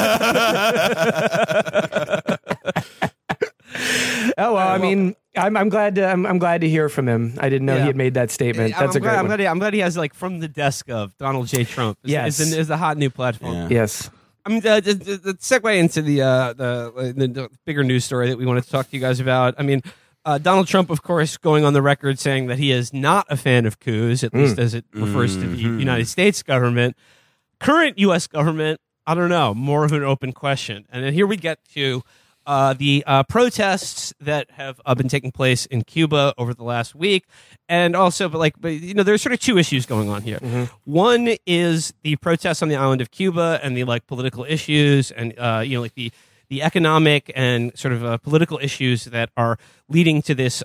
glad. I'm glad to hear from him. I didn't know he had made that statement. That's a great one. I'm glad he has like from the desk of Donald J. Trump. Yes, is a hot new platform. Yeah. Yes. I mean, the segue into the bigger news story that we wanted to talk to you guys about. I mean. Donald Trump, of course, going on the record saying that he is not a fan of coups, at least as it refers to the United States government. Current U.S. government, I don't know, more of an open question. And then here we get to the protests that have been taking place in Cuba over the last week. And also, there's sort of two issues going on here. Mm-hmm. One is the protests on the island of Cuba and the like political issues and, the economic and sort of political issues that are leading to this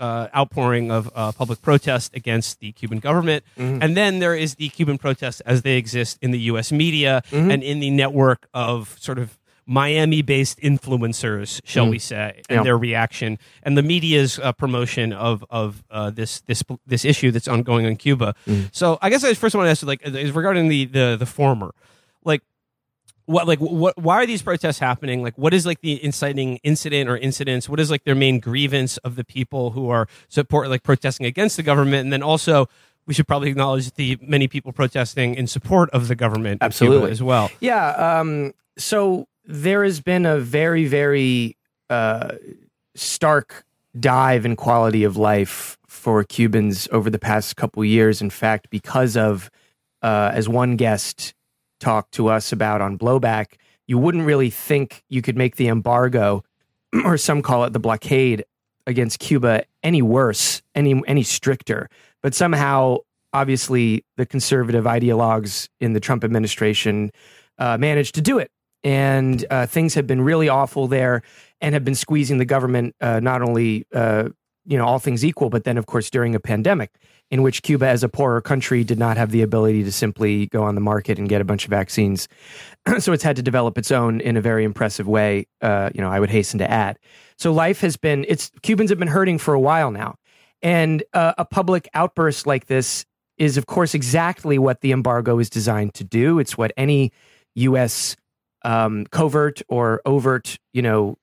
outpouring of public protest against the Cuban government. Mm-hmm. And then there is the Cuban protests as they exist in the U.S. media and in the network of sort of Miami-based influencers, shall we say, and their reaction and the media's promotion of this issue that's ongoing in Cuba. Mm. So I guess I first want to ask you, is regarding the former, why are these protests happening? What is the inciting incident or incidents? What is their main grievance of the people who are protesting against the government? And then also, we should probably acknowledge the many people protesting in support of the government. Absolutely. In Cuba as well. Yeah. So there has been a very, very stark dive in quality of life for Cubans over the past couple years. In fact, because of, as one guest talked to us about on Blowback, you wouldn't really think you could make the embargo, or some call it the blockade, against Cuba any worse, any stricter. But somehow, obviously, the conservative ideologues in the Trump administration managed to do it. And things have been really awful there and have been squeezing the government, not only, all things equal, but then, of course, during a pandemic in which Cuba, as a poorer country, did not have the ability to simply go on the market and get a bunch of vaccines. So it's had to develop its own in a very impressive way, I would hasten to add. So life has been, Cubans have been hurting for a while now. And a public outburst like this is, of course, exactly what the embargo is designed to do. It's what any U.S. covert or overt,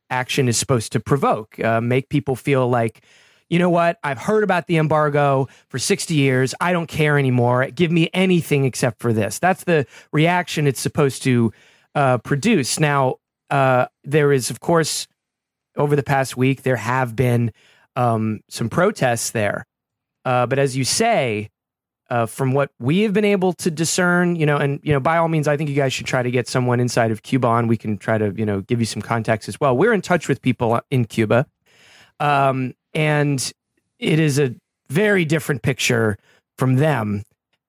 action is supposed to provoke, make people feel like, you know what? I've heard about the embargo for 60 years. I don't care anymore. Give me anything except for this. That's the reaction it's supposed to produce. Now, there is, of course, over the past week, there have been some protests there. But as you say, from what we have been able to discern, by all means, I think you guys should try to get someone inside of Cuba on. We can try to, give you some contacts as well. We're in touch with people in Cuba. And it is a very different picture from them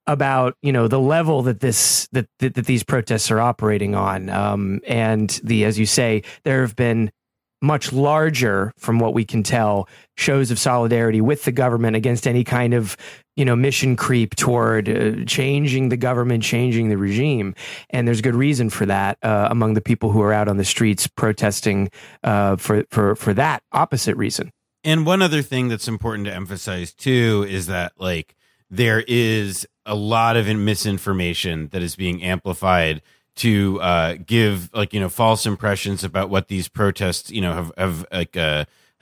about, the level that that these protests are operating on. And as you say, there have been much larger, from what we can tell, shows of solidarity with the government against any kind of, mission creep toward changing the government, changing the regime. And there's good reason for that among the people who are out on the streets protesting for that opposite reason. And one other thing that's important to emphasize, too, is that, there is a lot of misinformation that is being amplified to give, false impressions about what these protests, have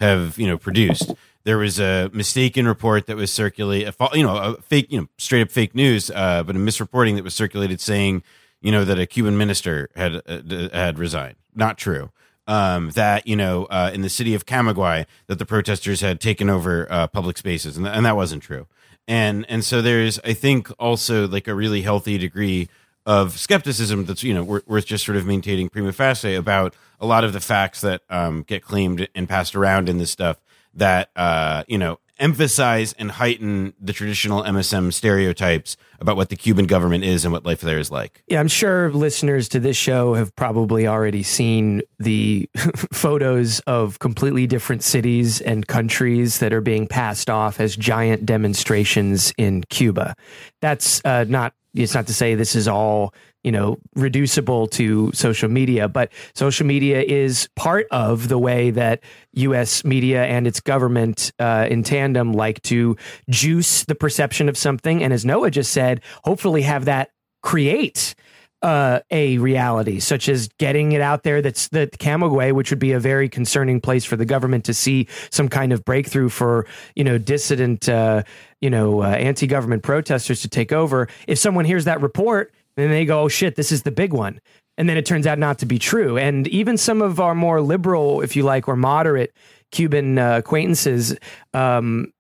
have, you know, produced. There was a mistaken report that was circulated, you know, a fake, you know, straight up fake news, but a misreporting that was circulated saying, you know, that a Cuban minister had resigned. Not true. That, you know, in the city of Camagüey, that the protesters had taken over public spaces, and that wasn't true. And so there's, I think, also like a really healthy degree of skepticism that's, you know, worth just sort of maintaining prima facie about a lot of the facts that get claimed and passed around in this stuff that, you know, emphasize and heighten the traditional MSM stereotypes about what the Cuban government is and what life there is like. Yeah, I'm sure listeners to this show have probably already seen the photos of completely different cities and countries that are being passed off as giant demonstrations in Cuba. That's not, it's not to say this is all, you know, reducible to social media, but social media is part of the way that U.S. media and its government in tandem like to juice the perception of something. And as Noah just said, hopefully have that create a reality, such as getting it out there that's the Camagüey, which would be a very concerning place for the government to see some kind of breakthrough for, you know, dissident, you know, anti-government protesters to take over. If someone hears that report, then they go, oh, shit, this is the big one. And then it turns out not to be true. And even some of our more liberal, if you like, or moderate Cuban acquaintances who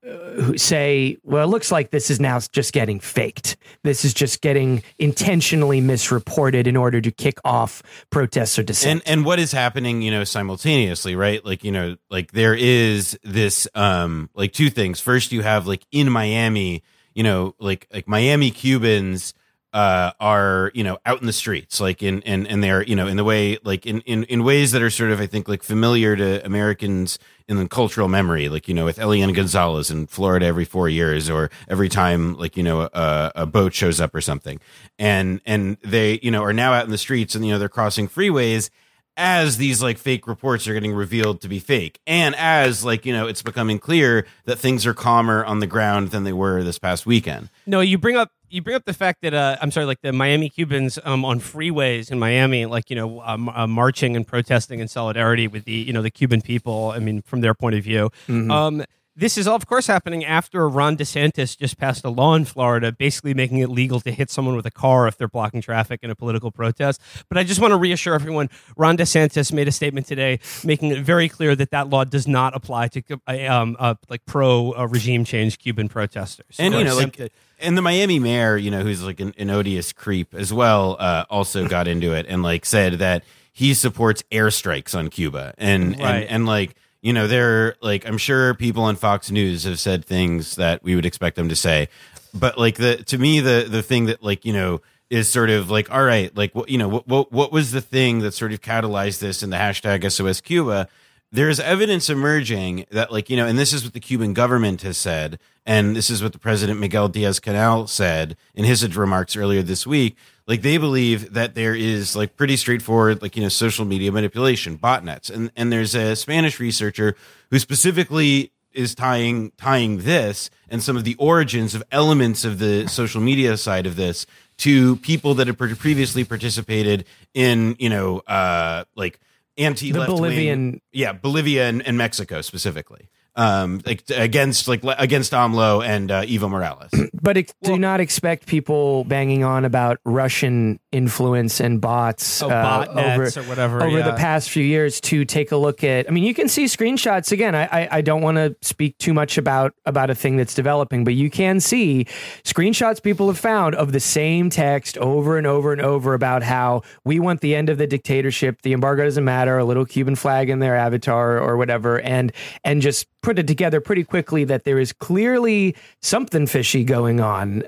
say, well, it looks like this is now just getting faked. This is just getting intentionally misreported in order to kick off protests or dissent. And what is happening, you know, simultaneously, right? Like, you know, like there is this like two things. First, you have like in Miami, you know, like Miami Cubans are, you know, out in the streets, like in, and they're, you know, in the way, like in ways that are sort of, I think, like familiar to Americans in the cultural memory, like, you know, with Elian Gonzalez in Florida every 4 years or every time, like, you know, a boat shows up or something. And they, you know, are now out in the streets and, you know, they're crossing freeways as these like fake reports are getting revealed to be fake. And as like, you know, it's becoming clear that things are calmer on the ground than they were this past weekend. No, you bring up the fact that, I'm sorry, like the Miami Cubans on freeways in Miami, like, you know, marching and protesting in solidarity with the, you know, the Cuban people. I mean, from their point of view, mm-hmm. This is all, of course, happening after Ron DeSantis just passed a law in Florida, basically making it legal to hit someone with a car if they're blocking traffic in a political protest. But I just want to reassure everyone, Ron DeSantis made a statement today making it very clear that that law does not apply to like pro-regime change Cuban protesters. And, you know, like, and the Miami mayor, you know, who's like an odious creep as well, also got into it and like said that he supports airstrikes on Cuba and like, you know, they're like, I'm sure people on Fox News have said things that we would expect them to say. But like to me, the thing that like, you know, is sort of like, all right, like, you know, what was the thing that sort of catalyzed this in the hashtag SOS Cuba? There's evidence emerging that like, you know, and this is what the Cuban government has said. And this is what the president Miguel Diaz-Canel said in his remarks earlier this week. Like they believe that there is like pretty straightforward, like, you know, social media manipulation, botnets. And there's a Spanish researcher who specifically is tying this and some of the origins of elements of the social media side of this to people that had previously participated in, you know, like anti-left wing, Bolivia and Mexico specifically. Like against AMLO and Evo Morales. But do not expect people banging on about Russian influence and bots botnets or whatever over the past few years to take a look at. I mean, you can see screenshots again. I don't want to speak too much about a thing that's developing, but you can see screenshots people have found of the same text over and over and over about how we want the end of the dictatorship. The embargo doesn't matter. A little Cuban flag in their avatar or whatever, and just put it together pretty quickly that there is clearly something fishy going on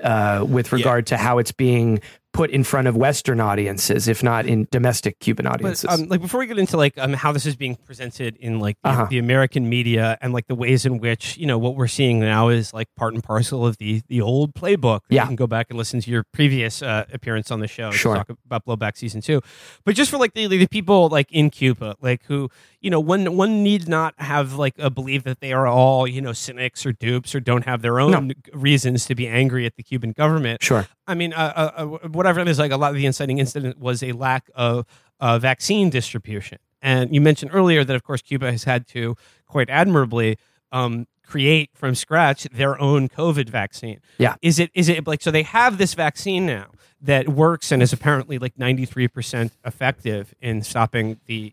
with regard to how it's being put in front of Western audiences, if not in domestic Cuban audiences. But, like before we get into like how this is being presented in like the American media and like the ways in which, you know, what we're seeing now is like part and parcel of the old playbook. Yeah. You can go back and listen to your previous appearance on the show. Sure. To talk about Blowback season 2. But just for like the people like in Cuba, like who, you know, one need not have like a belief that they are all, you know, cynics or dupes or don't have their own reasons to be angry at the Cuban government. Sure. I mean, what I've read is like a lot of the inciting incident was a lack of vaccine distribution. And you mentioned earlier that, of course, Cuba has had to quite admirably, create from scratch their own COVID vaccine. Yeah. Is it like, so they have this vaccine now that works and is apparently like 93% effective in stopping the,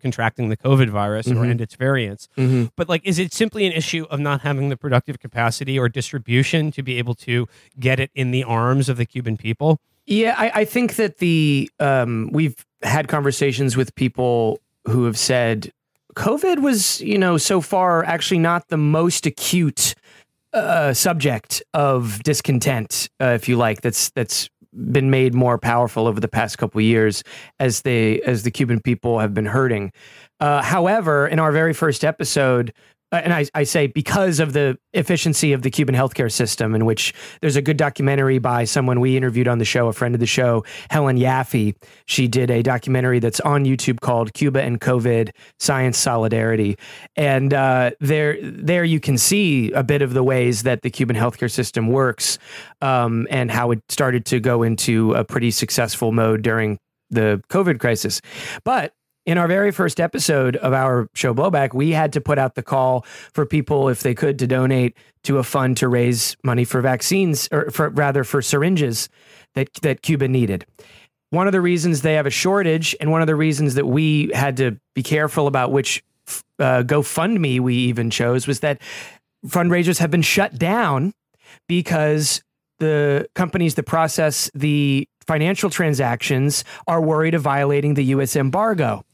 contracting the COVID virus mm-hmm. and its variants. Mm-hmm. But like, is it simply an issue of not having the productive capacity or distribution to be able to get it in the arms of the Cuban people? Yeah, I think that we've had conversations with people who have said, COVID was, so far actually not the most acute subject of discontent, if you like, that's been made more powerful over the past couple of years as the Cuban people have been hurting. However, in our very first episode, and I say because of the efficiency of the Cuban healthcare system, in which there's a good documentary by someone we interviewed on the show, a friend of the show, Helen Yaffe. She did a documentary that's on YouTube called Cuba and COVID, Science Solidarity. And there you can see a bit of the ways that the Cuban healthcare system works and how it started to go into a pretty successful mode during the COVID crisis. But in our very first episode of our show Blowback, we had to put out the call for people, if they could, to donate to a fund to raise money for vaccines, or for syringes that Cuba needed. One of the reasons they have a shortage, and one of the reasons that we had to be careful about which GoFundMe we even chose, was that fundraisers have been shut down because the companies that process the financial transactions are worried of violating the U.S. embargo,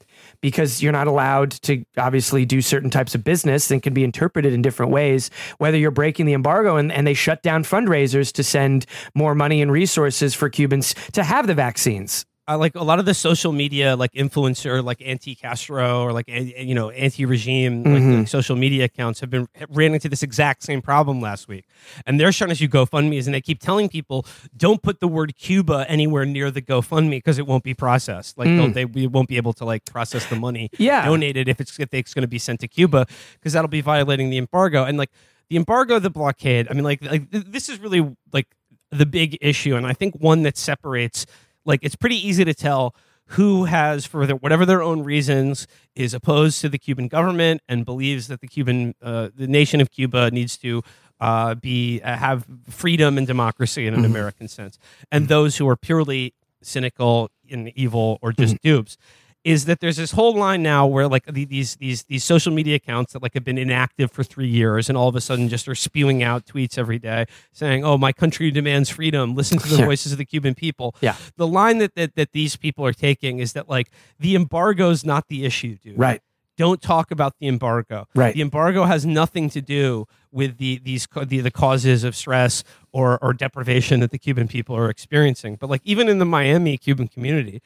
because you're not allowed to obviously do certain types of business that can be interpreted in different ways, whether you're breaking the embargo, and they shut down fundraisers to send more money and resources for Cubans to have the vaccines. Like a lot of the social media, like influencer, like anti-Castro or like, anti-regime, mm-hmm. like social media accounts ran into this exact same problem last week. And they're showing us you GoFundMe's, and they keep telling people, don't put the word Cuba anywhere near the GoFundMe because it won't be processed. Like we won't be able to like process the money donated if it's going to be sent to Cuba, because that'll be violating the embargo. And like the embargo, the blockade, I mean, like this is really like the big issue. And I think one that separates, like, it's pretty easy to tell who has, for whatever their own reasons, is opposed to the Cuban government and believes that the nation of Cuba needs to have freedom and democracy in an mm-hmm. American sense, and those who are purely cynical and evil or just mm-hmm. dupes. Is that there's this whole line now where like these social media accounts that like have been inactive for 3 years and all of a sudden just are spewing out tweets every day saying, "Oh, my country demands freedom. Listen to the voices of the Cuban people." Yeah. The line that these people are taking is that like the embargo's not the issue, dude. Right. Don't talk about the embargo. Right. The embargo has nothing to do with the causes of stress or deprivation that the Cuban people are experiencing. But like even in the Miami Cuban community,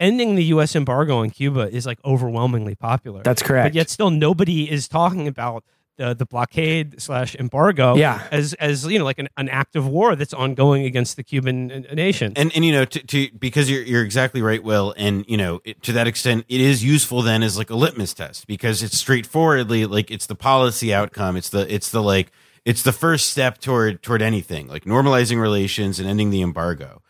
ending the U.S. embargo on Cuba is like overwhelmingly popular. That's correct. But yet still nobody is talking about the blockade / embargo as like an act of war that's ongoing against the Cuban nation. And because you're exactly right, Will. And, to that extent, it is useful then as like a litmus test, because it's straightforwardly like it's the policy outcome. It's the first step toward anything like normalizing relations and ending the embargo.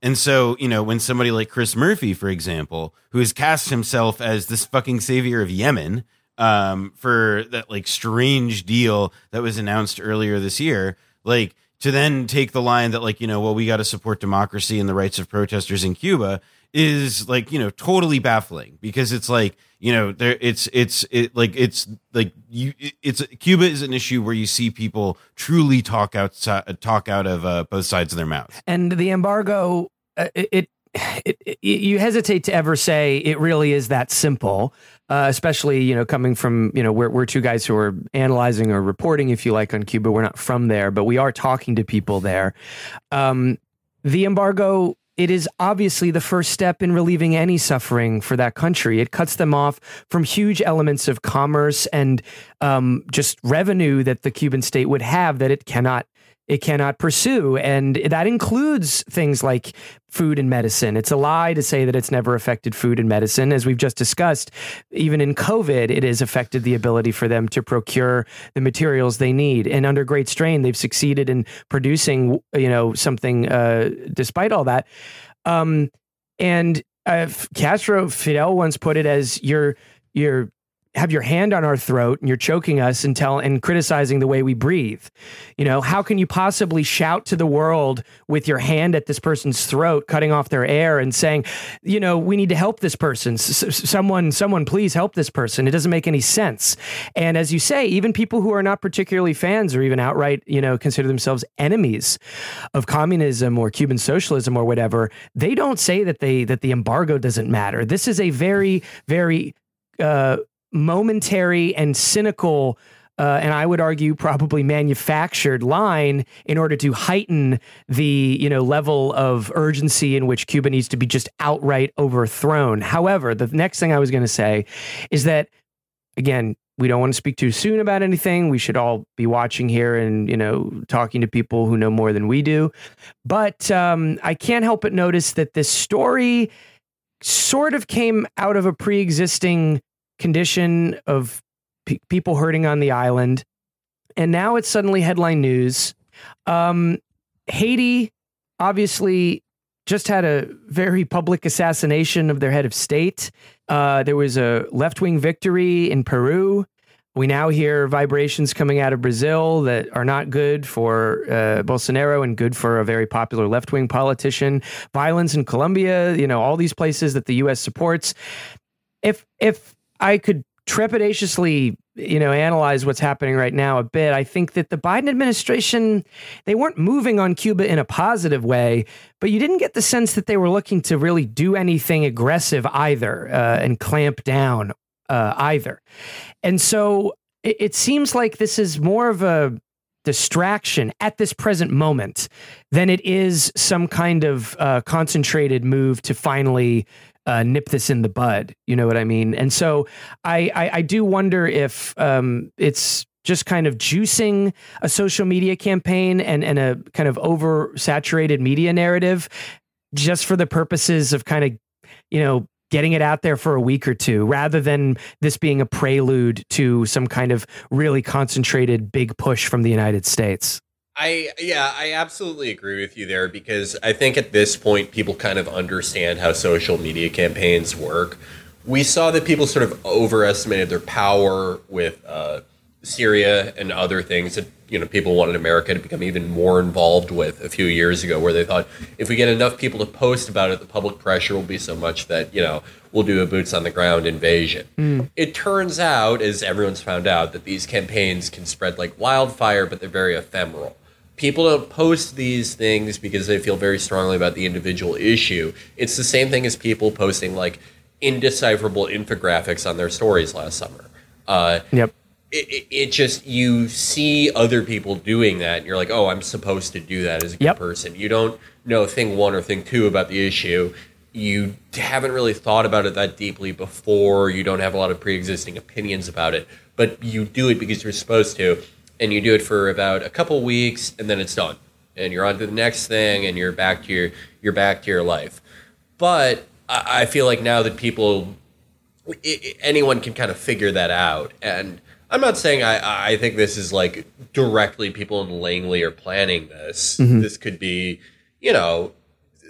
And so, when somebody like Chris Murphy, for example, who has cast himself as this fucking savior of Yemen for that like strange deal that was announced earlier this year, like to then take the line that like, well, we got to support democracy and the rights of protesters in Cuba is like, totally baffling, because it's like, Cuba is an issue where you see people truly talk out of both sides of their mouth. And the embargo, you hesitate to ever say it really is that simple, especially, coming from, we're two guys who are analyzing or reporting, if you like, on Cuba. We're not from there, but we are talking to people there. The embargo, it is obviously the first step in relieving any suffering for that country. It cuts them off from huge elements of commerce and just revenue that the Cuban state would have that it cannot pursue. And that includes things like food and medicine. It's a lie to say that it's never affected food and medicine. As we've just discussed, even in COVID, it has affected the ability for them to procure the materials they need. And under great strain, they've succeeded in producing, something despite all that. Castro Fidel once put it as your have your hand on our throat and you're choking us and criticizing the way we breathe. You know, how can you possibly shout to the world with your hand at this person's throat, cutting off their air and saying, you know, we need to help this person. Someone, please help this person. It doesn't make any sense. And as you say, even people who are not particularly fans or even outright, you know, consider themselves enemies of communism or Cuban socialism or whatever, they don't say that the embargo doesn't matter. This is a very, very momentary and cynical, and I would argue probably manufactured line in order to heighten the, you know, level of urgency in which Cuba needs to be just outright overthrown. However, the next thing I was going to say is that, again, we don't want to speak too soon about anything. We should all be watching here and, you know, talking to people who know more than we do. But I can't help but notice that this story sort of came out of a pre-existing condition of people hurting on the island. And now it's suddenly headline news. Haiti obviously just had a very public assassination of their head of state. There was a left-wing victory in Peru. We now hear vibrations coming out of Brazil that are not good for Bolsonaro and good for a very popular left-wing politician. Violence in Colombia, you know, all these places that the U.S. supports. If I could trepidatiously, you know, analyze what's happening right now a bit, I think that the Biden administration, they weren't moving on Cuba in a positive way, but you didn't get the sense that they were looking to really do anything aggressive either and clamp down either. And so it seems like this is more of a distraction at this present moment than it is some kind of concentrated move to finally nip this in the bud. You know what I mean? And so I do wonder if it's just kind of juicing a social media campaign and a kind of oversaturated media narrative just for the purposes of kind of, you know, getting it out there for a week or two, rather than this being a prelude to some kind of really concentrated big push from the United States. I absolutely agree with you there, because I think at this point, people kind of understand how social media campaigns work. We saw that people sort of overestimated their power with Syria and other things that, you know, people wanted America to become even more involved with a few years ago, where they thought if we get enough people to post about it, the public pressure will be so much that, you know, we'll do a boots on the ground invasion. Mm. It turns out, as everyone's found out, that these campaigns can spread like wildfire, but they're very ephemeral. People don't post these things because they feel very strongly about the individual issue. It's the same thing as people posting like indecipherable infographics on their stories last summer. Yep. It just, you see other people doing that and you're like, oh, I'm supposed to do that as a good person. You don't know thing one or thing two about the issue. You haven't really thought about it that deeply before. You don't have a lot of pre-existing opinions about it, but you do it because you're supposed to. And you do it for about a couple weeks, and then it's done, and you're on to the next thing, and you're back to your life. But I feel like now that people, anyone can kind of figure that out. And I'm not saying I think this is like directly people in Langley are planning this. Mm-hmm. This could be, you know,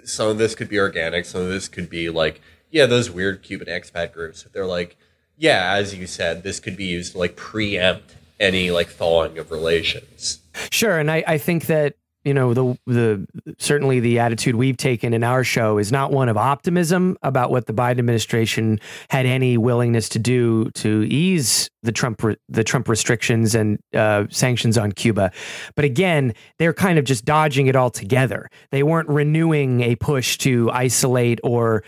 some of this could be organic, some of this could be like, yeah, those weird Cuban expat groups. They're like, yeah, as you said, this could be used to like preempt any like thawing of relations. Sure. And I think that, you know, the certainly the attitude we've taken in our show is not one of optimism about what the Biden administration had any willingness to do to ease the Trump restrictions and sanctions on Cuba. But again, they're kind of just dodging it altogether. They weren't renewing a push to isolate or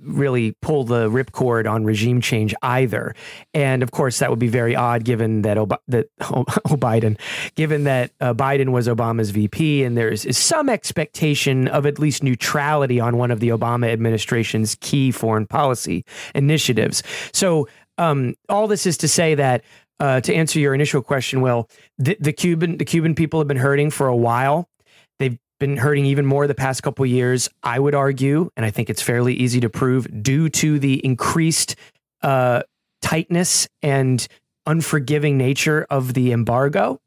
really pull the ripcord on regime change either. And of course, that would be very odd given that Biden was Obama's VP, and there is some expectation of at least neutrality on one of the Obama administration's key foreign policy initiatives. So all this is to say that to answer your initial question, Will, the Cuban people have been hurting for a while. They've been hurting even more the past couple of years, I would argue, and I think it's fairly easy to prove, due to the increased tightness and unforgiving nature of the embargo,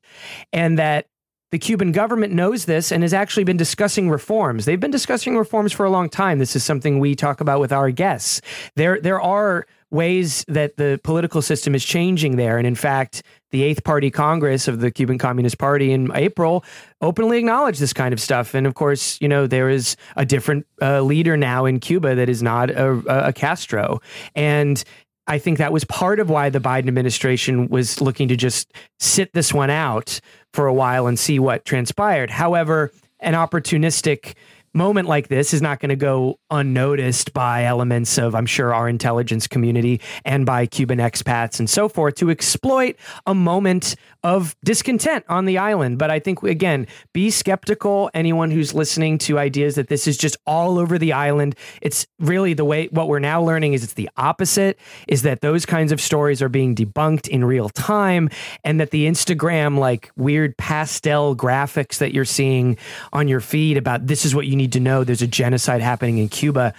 and that The Cuban government knows this and has actually been discussing reforms. They've been discussing reforms for a long time. This is something we talk about with our guests. There are ways that the political system is changing there. And in fact, the Eighth Party Congress of the Cuban Communist Party in April openly acknowledged this kind of stuff. And of course, you know, there is a different leader now in Cuba that is not a Castro. And I think that was part of why the Biden administration was looking to just sit this one out for a while and see what transpired. However, an opportunistic moment like this is not going to go unnoticed by elements of, I'm sure, our intelligence community and by Cuban expats and so forth to exploit a moment of discontent on the island. But I think, again, be skeptical. Anyone who's listening to ideas that this is just all over the island, it's really the way what we're now learning is it's the opposite, is that those kinds of stories are being debunked in real time, and that the Instagram, like weird pastel graphics that you're seeing on your feed about this is what you need to know, there's a genocide happening in Cuba,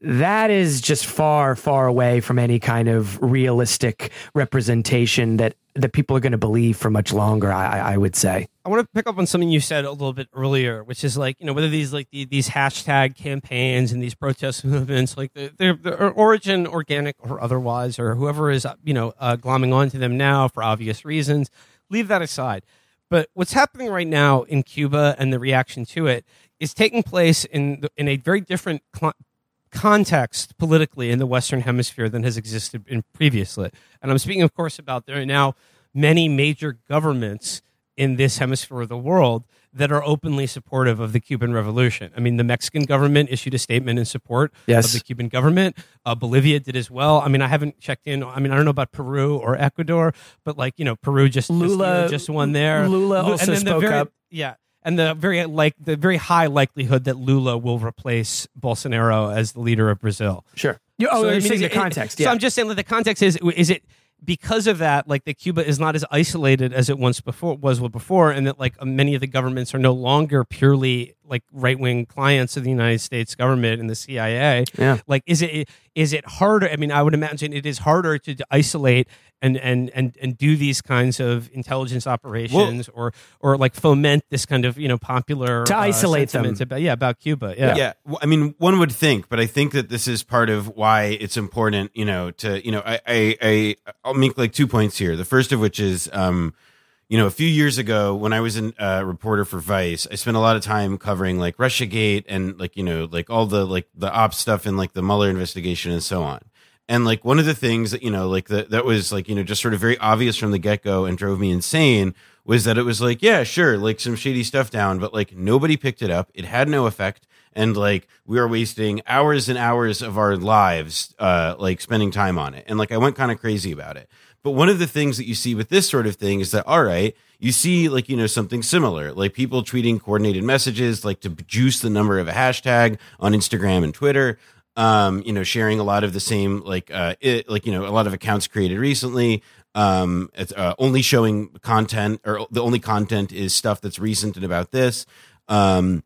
that is just far, far away from any kind of realistic representation that people are going to believe for much longer, I would say. I want to pick up on something you said a little bit earlier, which is like, you know, whether these like these hashtag campaigns and these protest movements, like their origin, organic or otherwise, or whoever is, you know, glomming onto them now for obvious reasons, leave that aside. But what's happening right now in Cuba and the reaction to it is taking place in a very different context politically in the Western Hemisphere than has existed in previously. And I'm speaking, of course, about there are now many major governments in this hemisphere of the world that are openly supportive of the Cuban Revolution. I mean, the Mexican government issued a statement in support of the Cuban government. Bolivia did as well. I mean, I haven't checked in. I mean, I don't know about Peru or Ecuador, but like, you know, Peru just won there. Lula also spoke up. Yeah. And the very high likelihood that Lula will replace Bolsonaro as the leader of Brazil. Sure. The context. Yeah. So I'm just saying that the context is it because of that, like, that Cuba is not as isolated as it once was before, and that like many of the governments are no longer purely like right wing clients of the United States government and the CIA. Yeah. Like, is it harder? I mean, I would imagine it is harder to isolate and do these kinds of intelligence operations or like foment this kind of, you know, popular to isolate them about Cuba. Yeah. I mean, one would think, but I think that this is part of why it's important, you know, to, you know, I'll make like 2 points here. The first of which is, you know, a few years ago when I was a reporter for Vice, I spent a lot of time covering like Russiagate and like, you know, like all the like the ops stuff and like the Mueller investigation and so on. And like one of the things that, you know, like that was like, you know, just sort of very obvious from the get-go and drove me insane was that it was like, yeah, sure, like some shady stuff down, but like nobody picked it up. It had no effect. And like we were wasting hours and hours of our lives like spending time on it. And like I went kind of crazy about it. But one of the things that you see with this sort of thing is that, all right, you see like, you know, something similar, like people tweeting coordinated messages, like to juice the number of a hashtag on Instagram and Twitter, you know, sharing a lot of the same like, you know, a lot of accounts created recently. It's only showing content, or the only content is stuff that's recent and about this and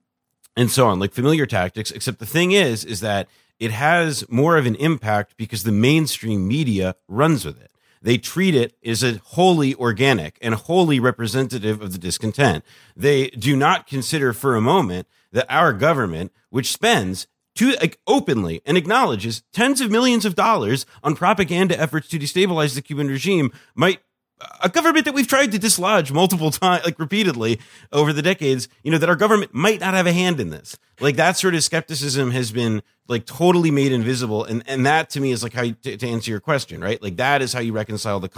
so on, like familiar tactics. Except the thing is that it has more of an impact because the mainstream media runs with it. They treat it as a wholly organic and wholly representative of the discontent. They do not consider for a moment that our government, which spends openly and acknowledges tens of millions of dollars on propaganda efforts to destabilize the Cuban regime, might a government that we've tried to dislodge multiple times, like repeatedly over the decades, you know, that our government might not have a hand in this. Like that sort of skepticism has been like totally made invisible. And that to me is like how you, to answer your question, right? Like that is how you reconcile the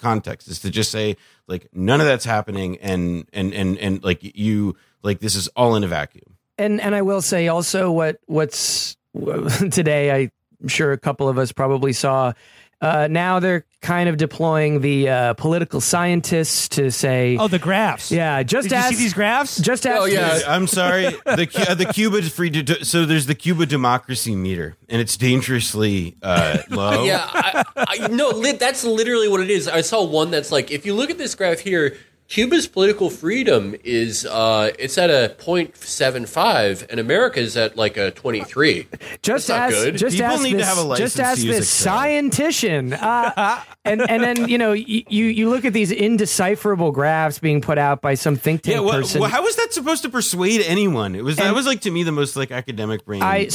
context, is to just say like, none of that's happening. And like you, like, this is all in a vacuum. And I will say also what's today, I'm sure a couple of us probably saw, now they're kind of deploying the political scientists to say, "Oh, the graphs." Yeah, just ask. You see these graphs? Just ask. Oh yeah, I'm sorry. The Cuba so there's the Cuba democracy meter, and it's dangerously low. Yeah, that's literally what it is. I saw one that's like, if you look at this graph here, Cuba's political freedom is it's at a 0.75, and America's at like a 23. Just ask. Just ask this scientician. And then, you know, you look at these indecipherable graphs being put out by some think tank person. Well, how was that supposed to persuade anyone? It was that was like, to me, the most like academic brain. I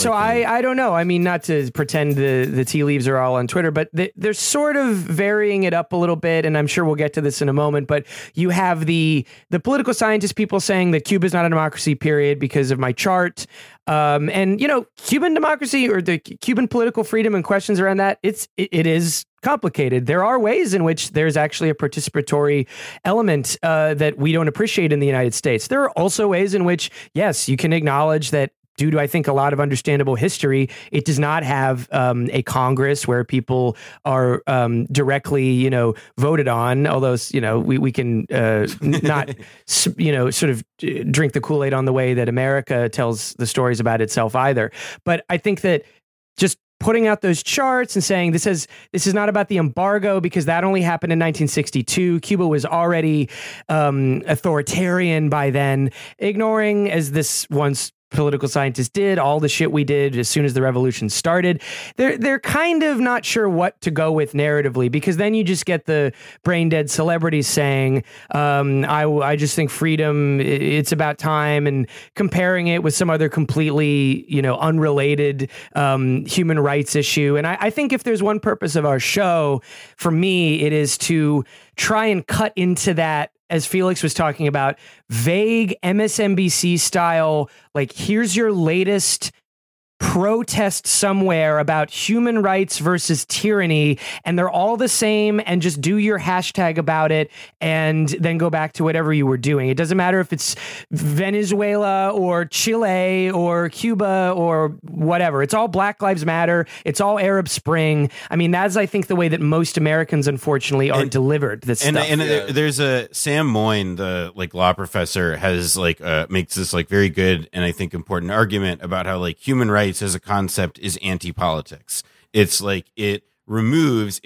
don't know. I mean, not to pretend the tea leaves are all on Twitter, but they're sort of varying it up a little bit. And I'm sure we'll get to this in a moment. But you have the political scientist people saying that Cuba's not a democracy, period, because of my chart. And, you know, Cuban democracy or the Cuban political freedom and questions around that, it is complicated. There are ways in which there's actually a participatory element that we don't appreciate in the United States. There are also ways in which, yes, you can acknowledge that due to, I think, a lot of understandable history, it does not have a Congress where people are directly, you know, voted on. Although, you know, we can not, you know, sort of drink the Kool-Aid on the way that America tells the stories about itself either. But I think that just putting out those charts and saying this is not about the embargo because that only happened in 1962. Cuba was already authoritarian by then, ignoring, as this once political scientists did, all the shit we did as soon as the revolution started. They're kind of not sure what to go with narratively, because then you just get the brain dead celebrities saying, I just think freedom, it's about time, and comparing it with some other completely, you know, unrelated human rights issue. And I think if there's one purpose of our show, for me, it is to try and cut into that, as Felix was talking about, vague MSNBC style, like, here's your latest protest somewhere about human rights versus tyranny, and they're all the same, and just do your hashtag about it and then go back to whatever you were doing. It doesn't matter if it's Venezuela or Chile or Cuba or whatever. It's all Black Lives Matter. It's all Arab Spring. I mean, that's, I think, the way that most Americans, unfortunately, are delivered this stuff. And there's a Sam Moyne, the like law professor, has like makes this like very good and I think important argument about how like human rights as a concept is anti-politics. It's like it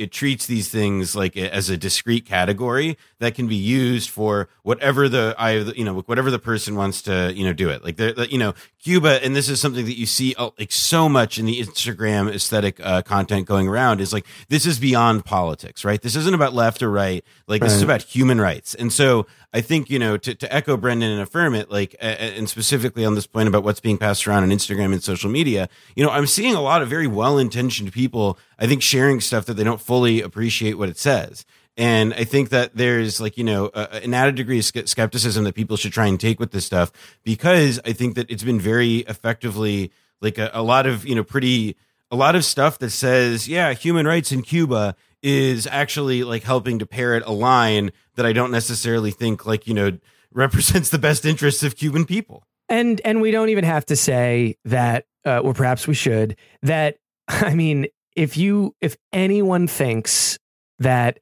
treats these things like as a discrete category that can be used for whatever the person wants to, you know, do it. Like, you know, Cuba, and this is something that you see like so much in the Instagram aesthetic content going around, is like, this is beyond politics, right? This isn't about left or right. Like, this is about human rights. And so I think, you know, to echo Brendan and affirm it, like, and specifically on this point about what's being passed around on Instagram and social media, you know, I'm seeing a lot of very well-intentioned people, I think, sharing stuff that they don't fully appreciate what it says. And I think that there's like, you know, an added degree of skepticism that people should try and take with this stuff, because I think that it's been very effectively like a lot of stuff that says, yeah, human rights in Cuba is actually like helping to parrot a line that I don't necessarily think, like, you know, represents the best interests of Cuban people. And we don't even have to say that, or perhaps we should, that, I mean, if anyone thinks that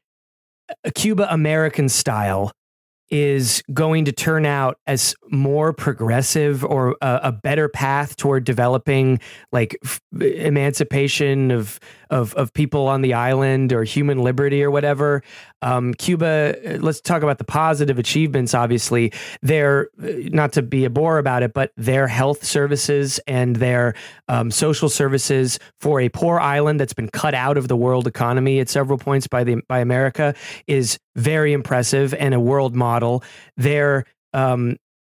Cuba American style is going to turn out as more progressive or a better path toward developing like emancipation of people on the island or human liberty or whatever. Cuba, let's talk about the positive achievements. Obviously, they're, not to be a bore about it, but their health services and their social services for a poor island that's been cut out of the world economy at several points by America is very impressive and a world model. They're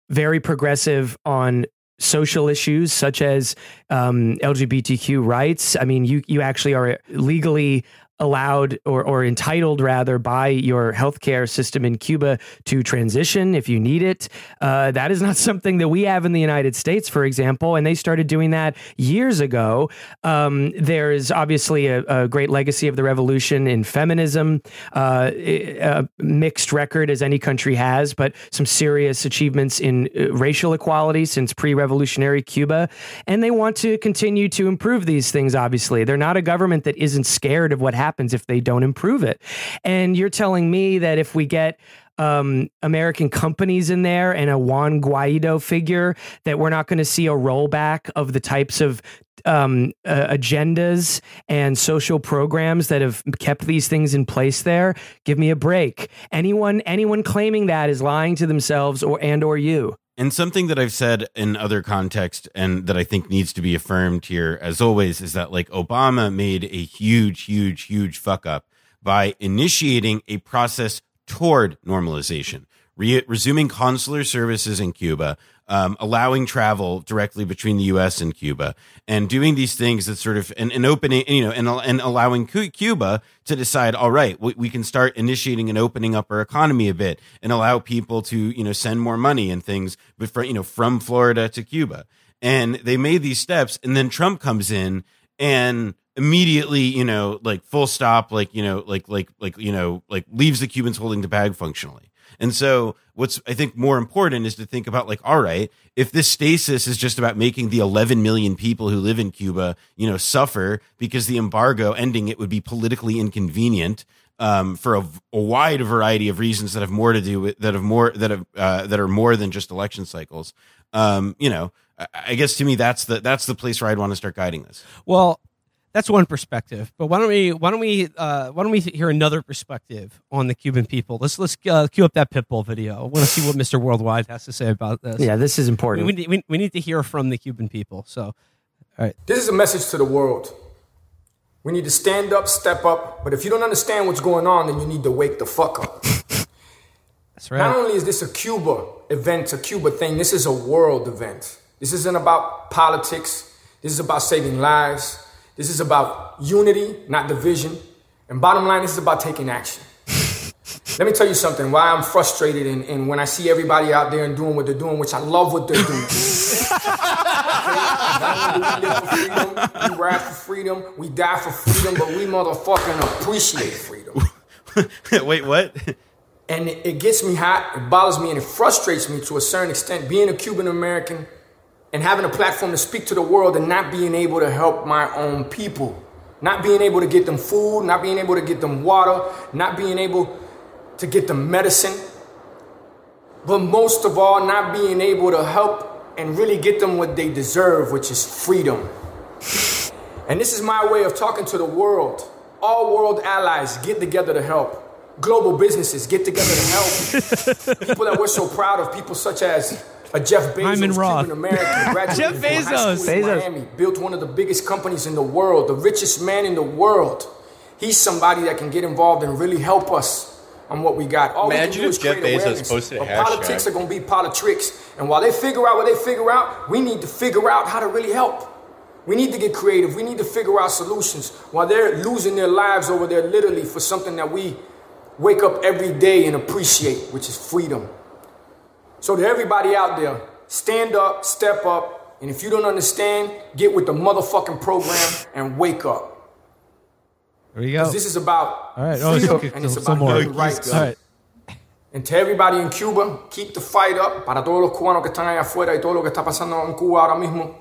very progressive on social issues such as LGBTQ rights. I mean, you actually are legally allowed or entitled, rather, by your healthcare system in Cuba to transition if you need it. That is not something that we have in the United States, for example, and they started doing that years ago. There is obviously a great legacy of the revolution in feminism, a mixed record as any country has, but some serious achievements in racial equality since pre-revolutionary Cuba, and they want to continue to improve these things, obviously. They're not a government that isn't scared of what happens if they don't improve it. And you're telling me that if we get American companies in there and a Juan Guaido figure, that we're not going to see a rollback of the types of agendas and social programs that have kept these things in place there? Give me a break. Anyone claiming that is lying to themselves or you. And something that I've said in other contexts and that I think needs to be affirmed here, as always, is that like Obama made a huge, huge, huge fuck up by initiating a process toward normalization, resuming consular services in Cuba, allowing travel directly between the U.S. and Cuba, and doing these things that sort of an opening, you know, and allowing Cuba to decide, all right, we can start initiating and opening up our economy a bit and allow people to, you know, send more money and things, but for, you know, from Florida to Cuba. And they made these steps, and then Trump comes in and immediately, you know, like full stop, like, you know, like, you know, like leaves the Cubans holding the bag functionally. And so what's, I think, more important is to think about, like, all right, if this stasis is just about making the 11 million people who live in Cuba, you know, suffer because the embargo, ending it would be politically inconvenient for a wide variety of reasons that have more to do with that are more than just election cycles. You know, I guess to me, that's the place where I'd want to start guiding this. Well, that's one perspective, but why don't we hear another perspective on the Cuban people? Let's queue up that Pitbull video. I want to see what Mr. Worldwide has to say about this. Yeah, this is important. We need to hear from the Cuban people. So, all right, this is a message to the world. We need to stand up, step up. But if you don't understand what's going on, then you need to wake the fuck up. That's right. Not only is this a Cuba event, a Cuba thing, this is a world event. This isn't about politics. This is about saving lives. This is about unity, not division. And bottom line, this is about taking action. Let me tell you something, why I'm frustrated and when I see everybody out there and doing what they're doing, which I love what they're doing. We ride for freedom, we die for freedom, but we motherfucking appreciate freedom. Wait, what? And it gets me hot, it bothers me, and it frustrates me to a certain extent, being a Cuban American and having a platform to speak to the world and not being able to help my own people. Not being able to get them food, not being able to get them water, not being able to get them medicine. But most of all, not being able to help and really get them what they deserve, which is freedom. And this is my way of talking to the world. All world allies, get together to help. Global businesses, get together to help. People that we're so proud of, people such as Jeff Bezos, Cuban American, graduated from high school in Miami, built one of the biggest companies in the world, the richest man in the world. He's somebody that can get involved and really help us on what we got. All imagine we can do is Jeff Bezos posted a hashtag. Politics are going to be politics, and while they figure out what they figure out, we need to figure out how to really help. We need to get creative. We need to figure out solutions while they're losing their lives over there literally for something that we wake up every day and appreciate, which is freedom. So to everybody out there, stand up, step up, and if you don't understand, get with the motherfucking program and wake up. There we go. This is about freedom, and it's about human rights. All right. And to everybody in Cuba, keep the fight up. Para todos los cubanos que están allá afuera y todo lo que está pasando en Cuba ahora mismo,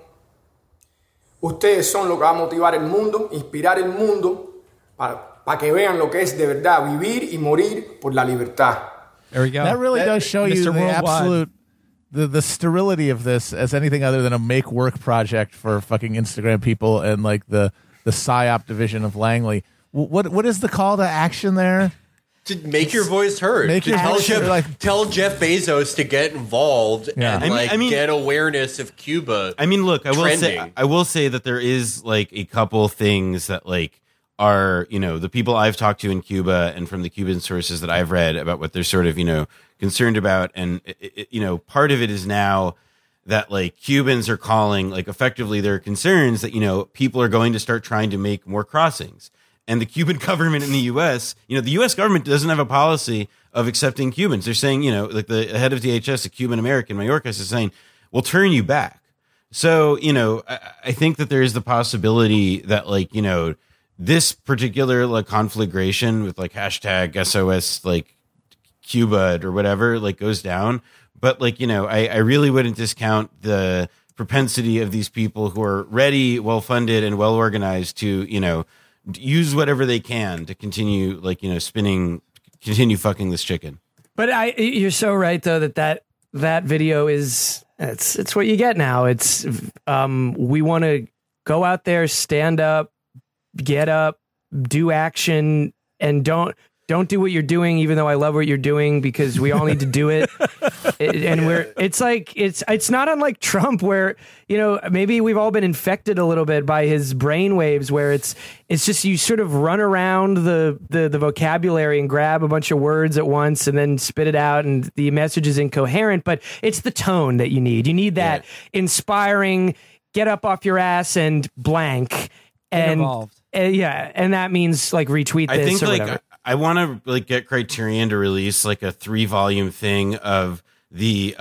ustedes son lo que va a motivar el mundo, inspirar el mundo para que vean lo que es de verdad vivir y morir por la libertad. There we go. That really does show you the absolute the sterility of this as anything other than a make work project for fucking Instagram people and like the PSYOP division of Langley. What is the call to action there? To make your voice heard. Tell Jeff Bezos to get involved and get awareness of Cuba. I mean, look, I will say that there is like a couple things that like are, you know, the people I've talked to in Cuba and from the Cuban sources that I've read about what they're sort of, you know, concerned about. And, you know, part of it is now that like Cubans are calling, like effectively their concerns that, you know, people are going to start trying to make more crossings. And the Cuban government in the U.S., you know, the U.S. government doesn't have a policy of accepting Cubans. They're saying, you know, like the head of DHS, a Cuban American, Mayorkas, is saying, we'll turn you back. So, you know, I think that there is the possibility that like, you know, this particular like conflagration with like hashtag SOS like Cuba or whatever like goes down, but like, you know, I really wouldn't discount the propensity of these people who are ready, well funded, and well organized to, you know, use whatever they can to continue like, you know, continue fucking this chicken. But you're so right though that video is it's what you get now. It's we want to go out there, stand up. Get up, do action, and don't do what you're doing, even though I love what you're doing, because we all need to do it. And we're, it's like, it's not unlike Trump where, you know, maybe we've all been infected a little bit by his brain waves where it's just, you sort of run around the vocabulary and grab a bunch of words at once and then spit it out. And the message is incoherent, but it's the tone that you need. You need that inspiring, get up off your ass and blank and yeah. And that means like retweet this or like, whatever. I want to like get Criterion to release like a 3-volume thing of the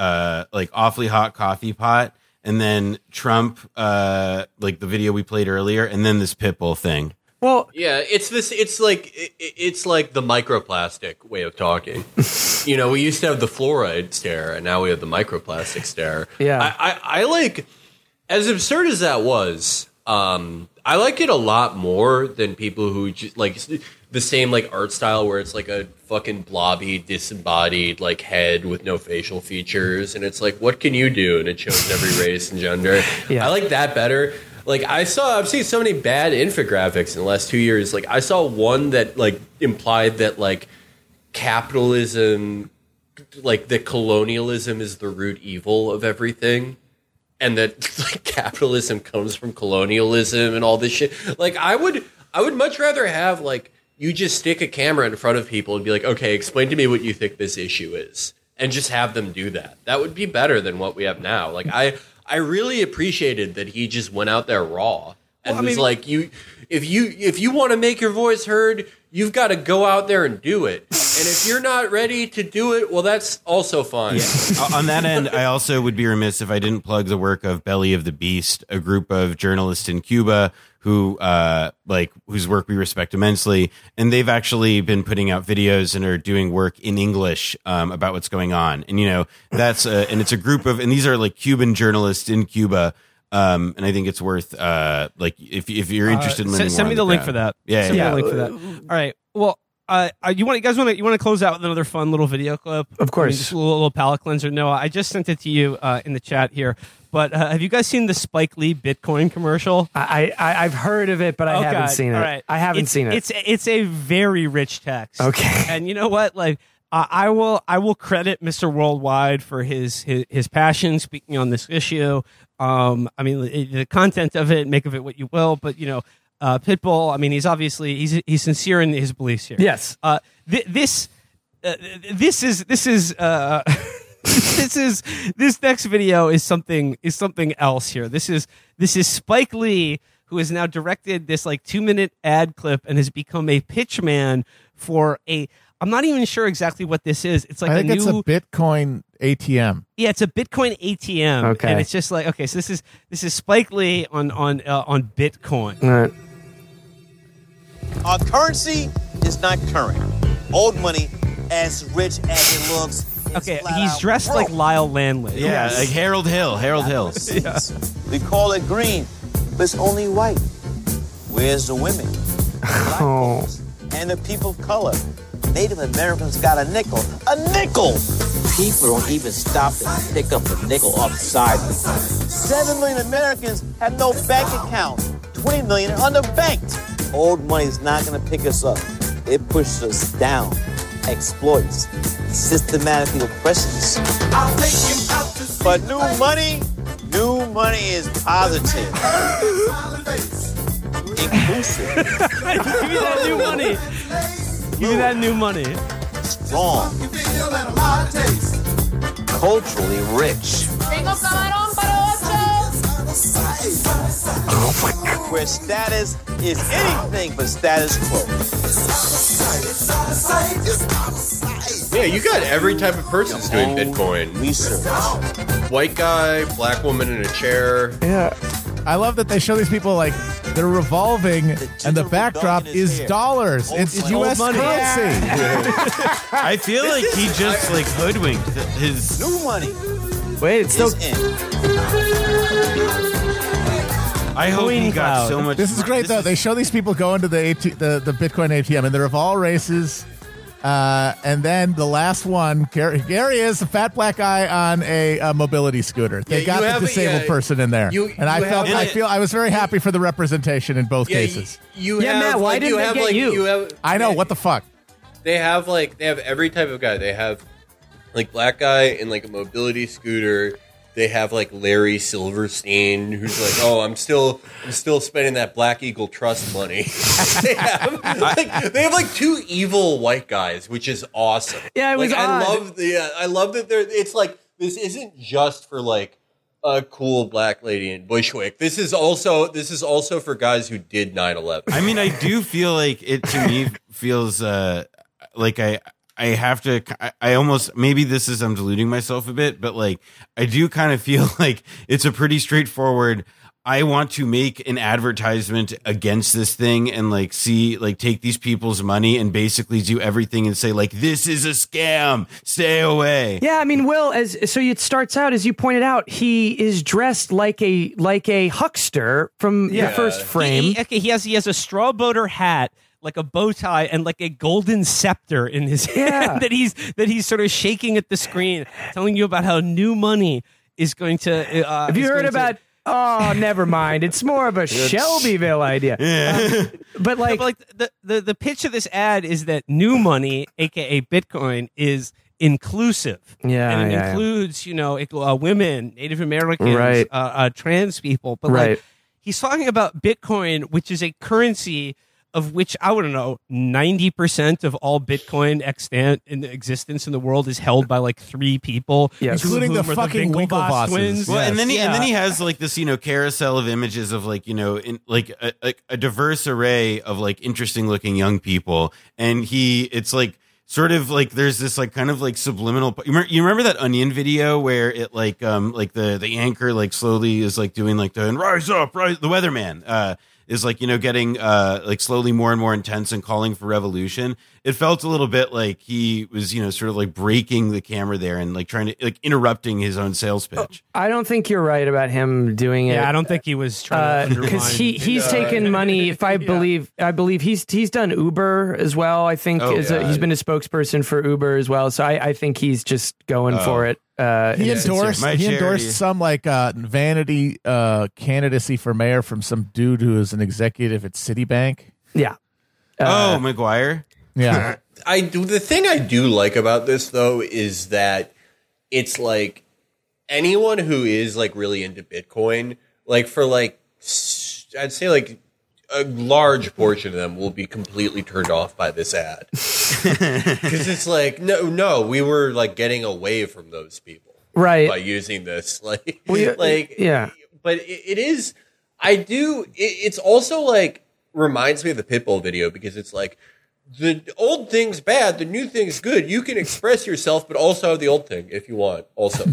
like Awfully Hot Coffee Pot and then Trump like the video we played earlier and then this Pitbull thing. Well, yeah, it's this. It's like the microplastic way of talking. You know, we used to have the fluoride stare and now we have the microplastic stare. Yeah, I like, as absurd as that was, I like it a lot more than people who just like the same like art style where it's like a fucking blobby disembodied like head with no facial features and it's like, what can you do? And it shows every race and gender. Yeah. I like that better. Like I've seen so many bad infographics in the last 2 years. Like I saw one that like implied that like capitalism, like that colonialism is the root evil of everything. And that like capitalism comes from colonialism and all this shit. Like I would much rather have like, you just stick a camera in front of people and be like, okay, explain to me what you think this issue is, and just have them do that. That would be better than what we have now. Like I really appreciated that he just went out there raw and like, if you want to make your voice heard, you've got to go out there and do it. And if you're not ready to do it, well, that's also fine. Yeah. On that end, I also would be remiss if I didn't plug the work of Belly of the Beast, a group of journalists in Cuba who like whose work we respect immensely. And they've actually been putting out videos and are doing work in English about what's going on. And, you know, that's and it's a group of, and these are like Cuban journalists in Cuba. And I think it's worth like if you're interested in send me the link for that. Yeah. Link for that. All right. Well, you guys want to close out with another fun little video clip? Of course. I mean, just a little palate cleanser. Noah, I just sent it to you in the chat here. But have you guys seen the Spike Lee Bitcoin commercial? I've heard of it, but I haven't seen it. Right. I haven't seen it. It's a very rich text. Okay. And you know what? Like I will credit Mr. Worldwide for his passion speaking on this issue. I mean, the content of it, make of it what you will, but you know, Pitbull. I mean, he's obviously he's sincere in his beliefs here. Yes. This is this next video is something else here. This is Spike Lee, who has now directed this like 2-minute ad clip and has become a pitchman for a. I'm not even sure exactly what this is. It's like I think it's a Bitcoin ATM. Yeah, it's a Bitcoin ATM. Okay. And it's just like, okay, so this is Spike Lee on Bitcoin. All right. Our currency is not current. Old money, as rich as it looks. Okay, he's dressed like Lyle Landley. Yeah, like Harold Hill. Yeah. We call it green, but it's only white. Where's the women? Oh. And the people of color. Native Americans got a nickel. A nickel! People don't even stop and pick up a nickel off the sidewalk. 7 million Americans have no bank account. 20 million are underbanked. Old money is not going to pick us up. It pushes us down. Exploits. Systematically oppresses us. But new money is positive. Inclusive. Give me that new money. Give me that new money. Strong. Culturally rich. Oh my God. Where status is anything but status quo. Yeah, you got every type of person's doing Bitcoin. Research. White guy, black woman in a chair. Yeah. I love that they show these people like they're revolving, and the backdrop is dollars. It's U.S. currency. Yeah. I feel like he just like hoodwinked his new money. Wait, it's still. I hope he got so much. This is great though. They show these people going to the Bitcoin ATM, and they're of all races. And then the last one, Gary is a fat black guy on a mobility scooter. They got the disabled person in there. I feel I was very happy for the representation in both cases. Matt, why didn't they get you? I know, what the fuck? They have every type of guy. They have like black guy in like a mobility scooter. They have like Larry Silverstein, who's like, "Oh, I'm still spending that Black Eagle Trust money." they have like two evil white guys, which is awesome. Yeah, it was like, odd. I love that they're. It's like this isn't just for like a cool black lady in Bushwick. This is also for guys who did 9/11. I mean, I do feel like it to me feels like I almost, maybe this is, I'm deluding myself a bit, but like, I do kind of feel like it's a pretty straightforward, I want to make an advertisement against this thing and like, see, like take these people's money and basically do everything and say like, this is a scam, stay away. Yeah. I mean, Will, so it starts out, as you pointed out, he is dressed like a huckster from the first frame. He has a straw boater hat, like a bow tie and like a golden scepter in his hand that he's sort of shaking at the screen, telling you about how new money is going to. Have you heard about? Oh, never mind. It's more of a Shelbyville idea. Yeah. But the pitch of this ad is that new money, aka Bitcoin, is inclusive. Yeah, and it includes women, Native Americans, right. Trans people. But right. like he's talking about Bitcoin, which is a currency. Of which, I wouldn't know, 90% of all Bitcoin extant in existence in the world is held by like three people, including the fucking Winklevoss twins. Well, yes. and then he has like this, carousel of images of like, in, like a diverse array of like interesting looking young people, and it's like sort of like there's this like kind of like subliminal. You remember that Onion video where it like the anchor like slowly is like doing like the and rise up, rise the weatherman. Is like, getting like slowly more and more intense and calling for revolution. It felt a little bit like he was, sort of like breaking the camera there and like trying to like interrupting his own sales pitch. I don't think you're right about him doing it. Yeah, I don't think he was trying to undermine. Because he's taken money. If I believe he's done Uber as well. I think he's been a spokesperson for Uber as well. So I think he's just going for it. He endorsed some like vanity candidacy for mayor from some dude who is an executive at Citibank. Yeah. McGuire. Yeah. The thing I do like about this though is that it's like anyone who is like really into Bitcoin, like for like I'd say like a large portion of them will be completely turned off by this ad. Because it's like, no, we were like getting away from those people, right? By using this, like, But it's also like reminds me of the Pitbull video because it's like the old thing's bad, the new thing's good. You can express yourself, but also have the old thing if you want. Also,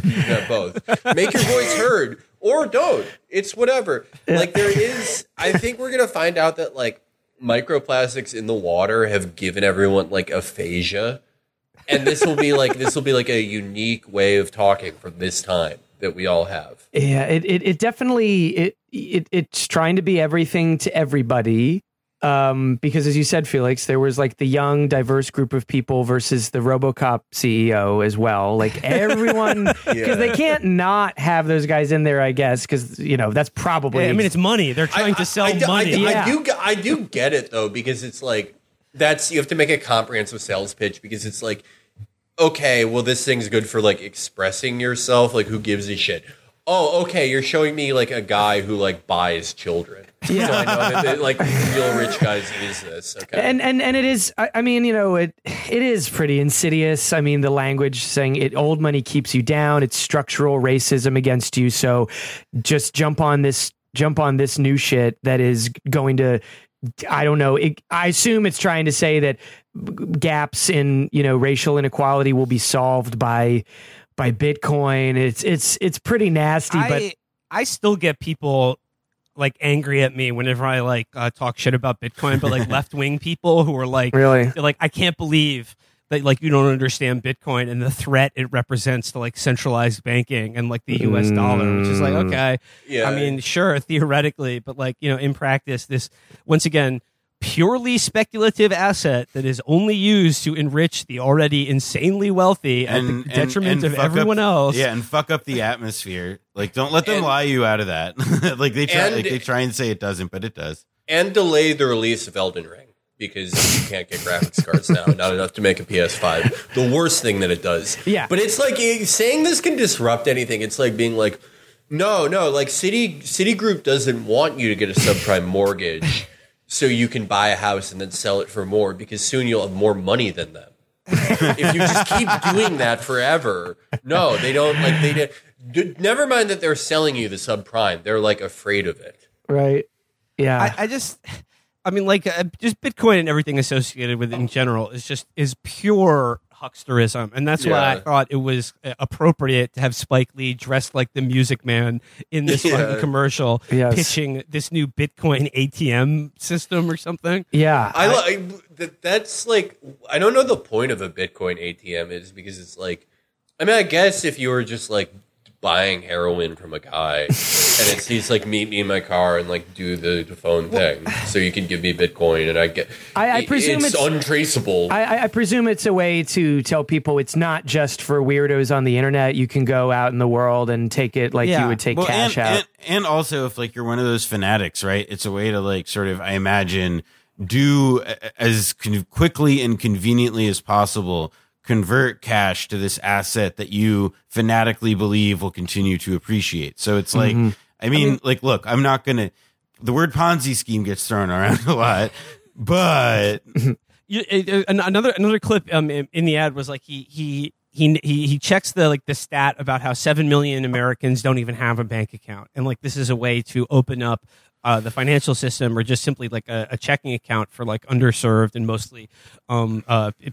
both make your voice heard. Or don't. It's whatever. Like there is, I think we're going to find out that like microplastics in the water have given everyone like aphasia. And this will be like a unique way of talking from this time that we all have. Yeah, it definitely, it's trying to be everything to everybody. Because as you said, Felix, there was like the young, diverse group of people versus the Robocop CEO as well. Like everyone, because they can't not have those guys in there, I guess, because, that's probably. Yeah, I mean, it's money. They're trying to sell money. I do get it, though, because it's like you have to make a comprehensive sales pitch because it's like, OK, well, this thing's good for like expressing yourself. Like, who gives a shit? Oh, okay, you're showing me, like, a guy who, like, buys children. Yeah. So I know that, like, real rich guys use this. Okay. And it is, I mean, it is pretty insidious. I mean, the language saying old money keeps you down. It's structural racism against you. So just jump on this new shit that is going to, I don't know. I assume it's trying to say that gaps in, racial inequality will be solved by Bitcoin. It's pretty nasty, but I still get people like angry at me whenever I like talk shit about Bitcoin, but like left wing people who are like, really? Like, I can't believe that like you don't understand Bitcoin and the threat it represents to like centralized banking and like the US dollar, which is like, okay. Yeah. I mean, sure, theoretically, but like, in practice, this once again purely speculative asset that is only used to enrich the already insanely wealthy at the detriment of everyone else. Yeah, and fuck up the atmosphere. Like, don't let them lie you out of that. Like, they try and say it doesn't, but it does. And delay the release of Elden Ring. because you can't get graphics cards now. Not enough to make a PS5. The worst thing that it does. Yeah. But it's like saying this can disrupt anything. It's like being like, no, like Citigroup doesn't want you to get a subprime mortgage so you can buy a house and then sell it for more, because soon you'll have more money than them. If you just keep doing that forever. No, they don't like never mind that they're selling you the subprime. They're like afraid of it. Right. Yeah. I mean, Bitcoin and everything associated with it in general is pure hucksterism. And that's why I thought it was appropriate to have Spike Lee dressed like the Music Man in this fucking commercial pitching this new Bitcoin ATM system or something. Yeah. That's like, I don't know the point of a Bitcoin ATM is, because it's like, I mean, I guess if you were just like buying heroin from a guy and he's like, meet me in my car and like do the phone thing so you can give me Bitcoin, and I presume it's untraceable. I presume it's a way to tell people it's not just for weirdos on the internet. You can go out in the world and take it like you would take cash out. And also if like you're one of those fanatics, right? It's a way to like sort of, I imagine, do as quickly and conveniently as possible convert cash to this asset that you fanatically believe will continue to appreciate. So it's like, I mean, look, I'm not going to, the word Ponzi scheme gets thrown around a lot, but another clip in the ad was like, he checks the stat about how 7 million Americans don't even have a bank account. And like, this is a way to open up the financial system, or just simply like a checking account for like underserved and mostly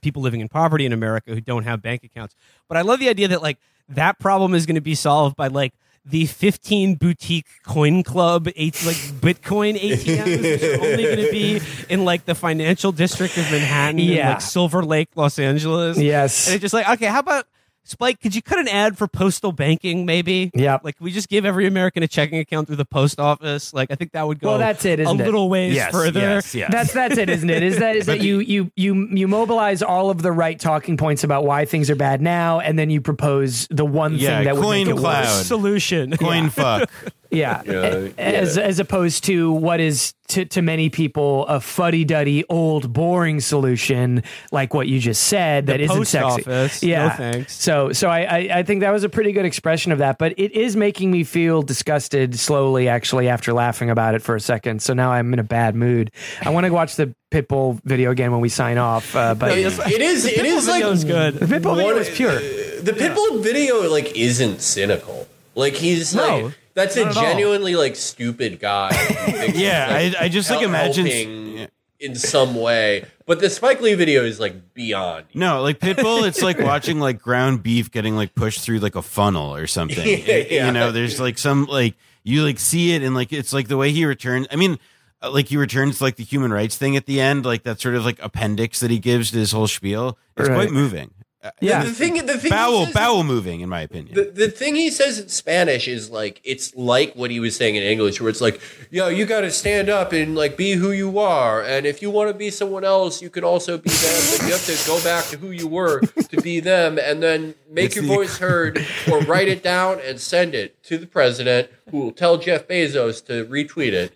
people living in poverty in America who don't have bank accounts. But I love the idea that like that problem is going to be solved by like the 15 boutique coin club, Bitcoin ATMs, which are only going to be in like the financial district of Manhattan, and like Silver Lake, Los Angeles. Yes. And it's just like, okay, how about, Spike, could you cut an ad for postal banking, maybe? Yeah. Like, we just give every American a checking account through the post office. Like, I think that would go little ways further. Yes. That's it, isn't it? Is that you mobilize all of the right talking points about why things are bad now, and then you propose the one thing that would make it worse. Solution. Coin fuck. As opposed to what is to many people a fuddy-duddy old boring solution like what you just said, that isn't sexy. Office, no thanks. So I think that was a pretty good expression of that, but it is making me feel disgusted slowly, actually, after laughing about it for a second. So now I'm in a bad mood. I want to watch the Pitbull video again when we sign off. But it is like good. The Pitbull video is pure. The Pitbull video like isn't cynical. Like he's like. That's not a genuinely like stupid guy. I just like imagine in some way. But the Spike Lee video is like beyond. No, like Pitbull, it's like watching like ground beef getting like pushed through like a funnel or something. You know, there's like some like you like see it and like it's like the way he returns. I mean, like he returns like the human rights thing at the end, like that sort of like appendix that he gives to his whole spiel. It's quite moving. The thing bowel moving, in my opinion. The thing he says in Spanish is like, it's like what he was saying in English, where it's like, yo, you got to stand up and like be who you are, and if you want to be someone else, you can also be them, but you have to go back to who you were to be them, and then make your voice heard, or write it down and send it to the president, who will tell Jeff Bezos to retweet it.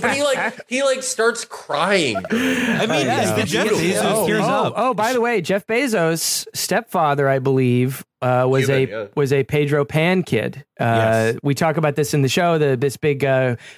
But he starts crying. I mean, Jeff Bezos tears up. Oh, by the way, Jeff Bezos' stepfather, I believe, was a Pedro Pan kid. We talk about this in the show, this big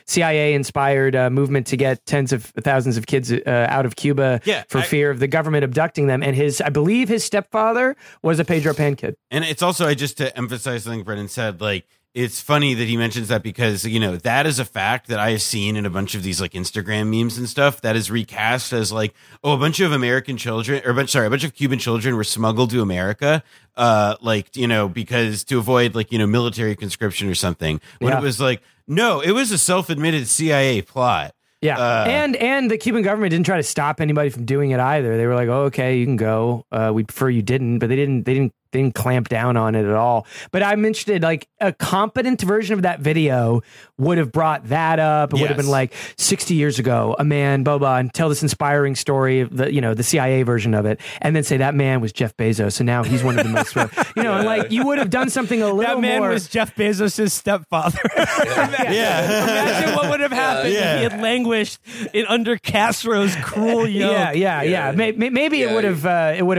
CIA-inspired movement to get tens of thousands of kids out of Cuba for fear of the government abducting them. And I believe his stepfather was a Pedro Pan kid. And it's also, just to emphasize something Brennan said, like, it's funny that he mentions that because, you know, that is a fact that I have seen in a bunch of these like Instagram memes and stuff that is recast as like, oh, a bunch of American children a bunch of Cuban children were smuggled to America, like, you know, because to avoid like, you know, military conscription or something. When it was like, no, it was a self-admitted CIA plot. Yeah. And the Cuban government didn't try to stop anybody from doing it either. They were like, oh, okay, you can go. We prefer you didn't, but they didn't clamp down on it at all. But I'm interested, like a competent version of that video would have brought that up. It would have been like 60 years ago, a man, blah, blah, and tell this inspiring story of the CIA version of it. And then say that man was Jeff Bezos. And now he's one of the most, and like you would have done something a little more. That man was Jeff Bezos' stepfather. Imagine what would have happened if he had languished in under Castro's cruel yoke. Maybe it would have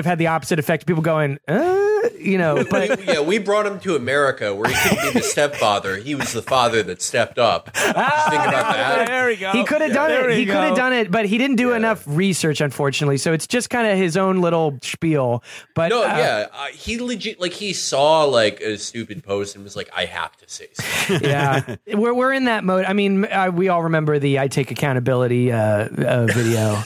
had the opposite effect. People going, you know. But we brought him to America where he couldn't be the stepfather. He was the father that stepped up. There we go. He could have done it. He could have done it, but he didn't do enough research, unfortunately. So it's just kind of his own little spiel. But he legit he saw a stupid post and was like, I have to say something. Yeah, we're in that mode. I mean, we all remember the "I take accountability" video.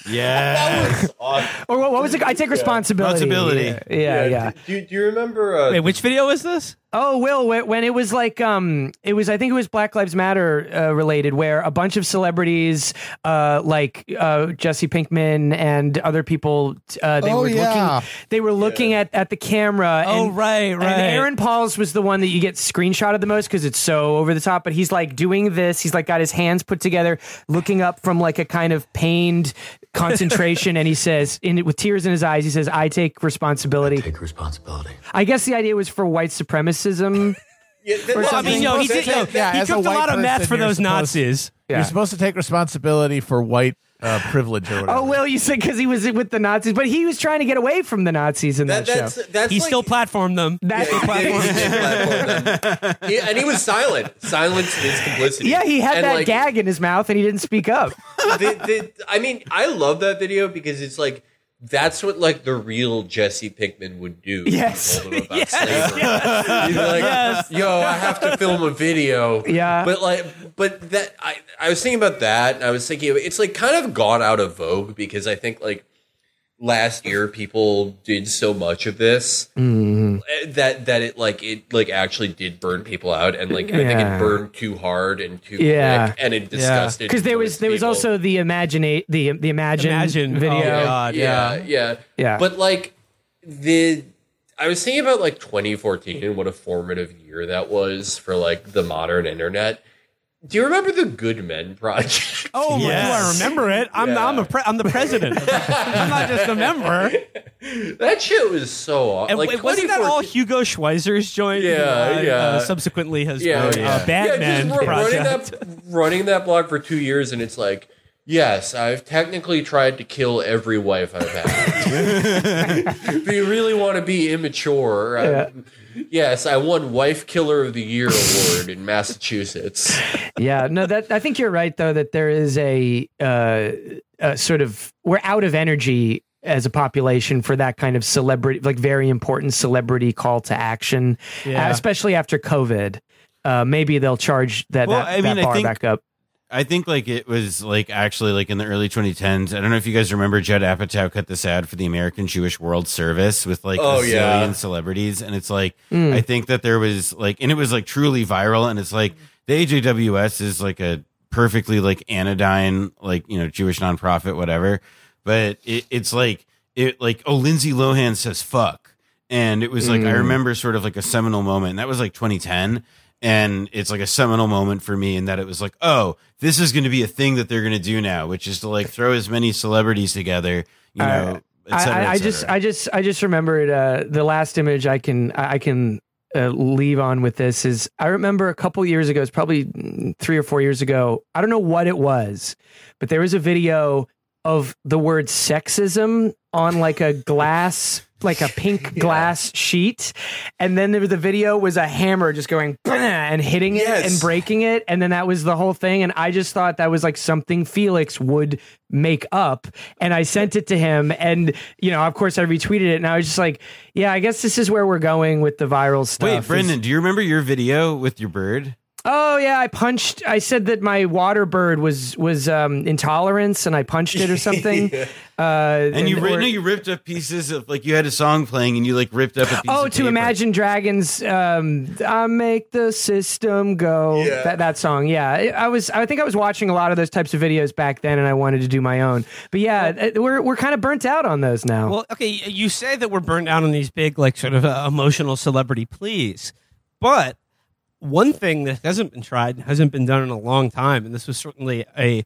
Yeah, that was awesome. Or what was it? I take responsibility. Yeah. Do you remember? Wait, which video was this? Oh, Will, when it was I think it was Black Lives Matter related, where a bunch of celebrities Jesse Pinkman and other people, they were looking at the camera. Right. And Aaron Paul's was the one that you get screenshotted the most because it's so over the top. But he's doing this. He's got his hands put together, looking up from a kind of pained concentration. And he says, with tears in his eyes, he says, I take responsibility. I take responsibility. I guess the idea was for white supremacy. He cooked a lot of meth for those Nazis. You're supposed to take responsibility for white privilege or whatever. Oh, well, you said because he was with the Nazis, but he was trying to get away from the Nazis in that show. He still platformed them. And he was silent. Silence is complicity. Yeah, he had that gag in his mouth and he didn't speak up. I love that video because it's that's what the real Jesse Pinkman would do. Yes. About slavery. Yes. He'd be I have to film a video. Yeah. But that I was thinking about that, and I was thinking it's kind of gone out of vogue because I think last year people did so much of this that it actually did burn people out, and I think it burned too hard and too quick, and it disgusted because there was also the Imagine video. But I was thinking about 2014 and what a formative year that was for the modern internet. Do you remember the Good Men Project? Oh, yes. Do I remember it? I'm the president. I'm not just a member. That shit was so awesome. Wasn't that all Hugo Schweizer's joint? Subsequently has been Batman Project. Running that blog for 2 years, and it's yes, I've technically tried to kill every wife I've had. If you really want to be immature... Yes, I won Wife Killer of the Year award in Massachusetts. I think you're right, though, that there is a sort of, we're out of energy as a population for that kind of celebrity, very important celebrity call to action, especially after COVID. Maybe they'll charge back up. I think it was actually in the early 2010s. I don't know if you guys remember Judd Apatow cut this ad for the American Jewish World Service with a zillion celebrities. And it's I think that there was and it was truly viral. And it's the AJWS is a perfectly anodyne, Jewish nonprofit, whatever. But it's Lindsay Lohan says, fuck. And it was I remember sort of a seminal moment. And that was 2010. And it's a seminal moment for me in that it was this is going to be a thing that they're going to do now, which is to throw as many celebrities together, you know, et cetera, et cetera. I just remembered the last image I can leave on with this is I remember a couple years ago, it's probably 3 or 4 years ago. I don't know what it was, but there was a video of the word sexism on a glass a pink glass sheet, and then there was the video was a hammer just going and hitting it and breaking it, and then that was the whole thing. And I just thought that was something Felix would make up, and I sent it to him, and of course I retweeted it, and I was just I guess this is where we're going with the viral stuff. Wait, Brendan, do you remember your video with your bird? Oh yeah, I said that my water bird was intolerance, and I punched it or something. You ripped up pieces of you had a song playing and you ripped up a piece of paper. Imagine Dragons, I make the system go. Yeah. That song, I think I was watching a lot of those types of videos back then, and I wanted to do my own. But we're kind of burnt out on those now. Well, okay, you say that we're burnt out on these big sort of emotional celebrity pleas, but. One thing that hasn't been tried, hasn't been done in a long time, and this was certainly a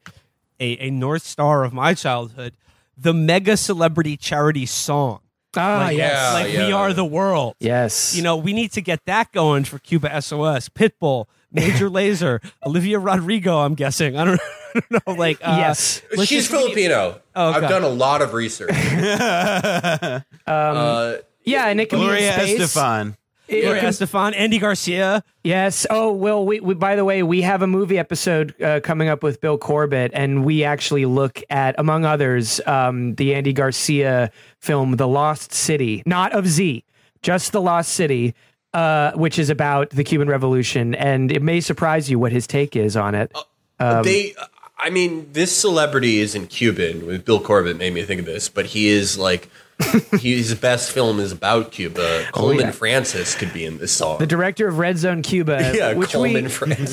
North Star of my childhood, the mega celebrity charity song. We are the world. Yes. We need to get that going for Cuba SOS, Pitbull, Major Lazer, Olivia Rodrigo, I'm guessing. I don't know. Like, yes, she's Filipino. Oh, I've done a lot of research. Yeah, and it can Gloria Estefan. Gloria Estefan, Andy Garcia. Yes. Oh, well, we by the way, we have a movie episode coming up with Bill Corbett, and we actually look at, among others, the Andy Garcia film, The Lost City, not of Z, just The Lost City, which is about the Cuban Revolution. And it may surprise you what his take is on it. I mean, this celebrity isn't Cuban. With Bill Corbett made me think of this, but he is like... His best film is about Cuba. Coleman Francis could be in this song. The director of Red Zone Cuba,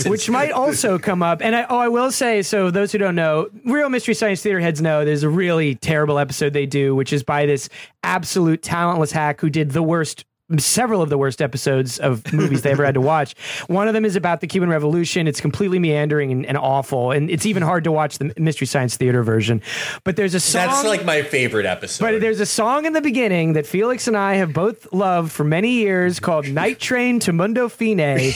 which might also come up. And I will say, so those who don't know, real Mystery Science Theater heads know there's a really terrible episode they do, which is by this absolute talentless hack who did the worst, several of the worst episodes of movies they ever had to watch. One of them is about the Cuban Revolution. It's completely meandering and awful, and it's even hard to watch the Mystery Science Theater version. But there's a song that's like my favorite episode. But there's a song in the beginning that Felix and I have both loved for many years called Night Train to Mundo Fine,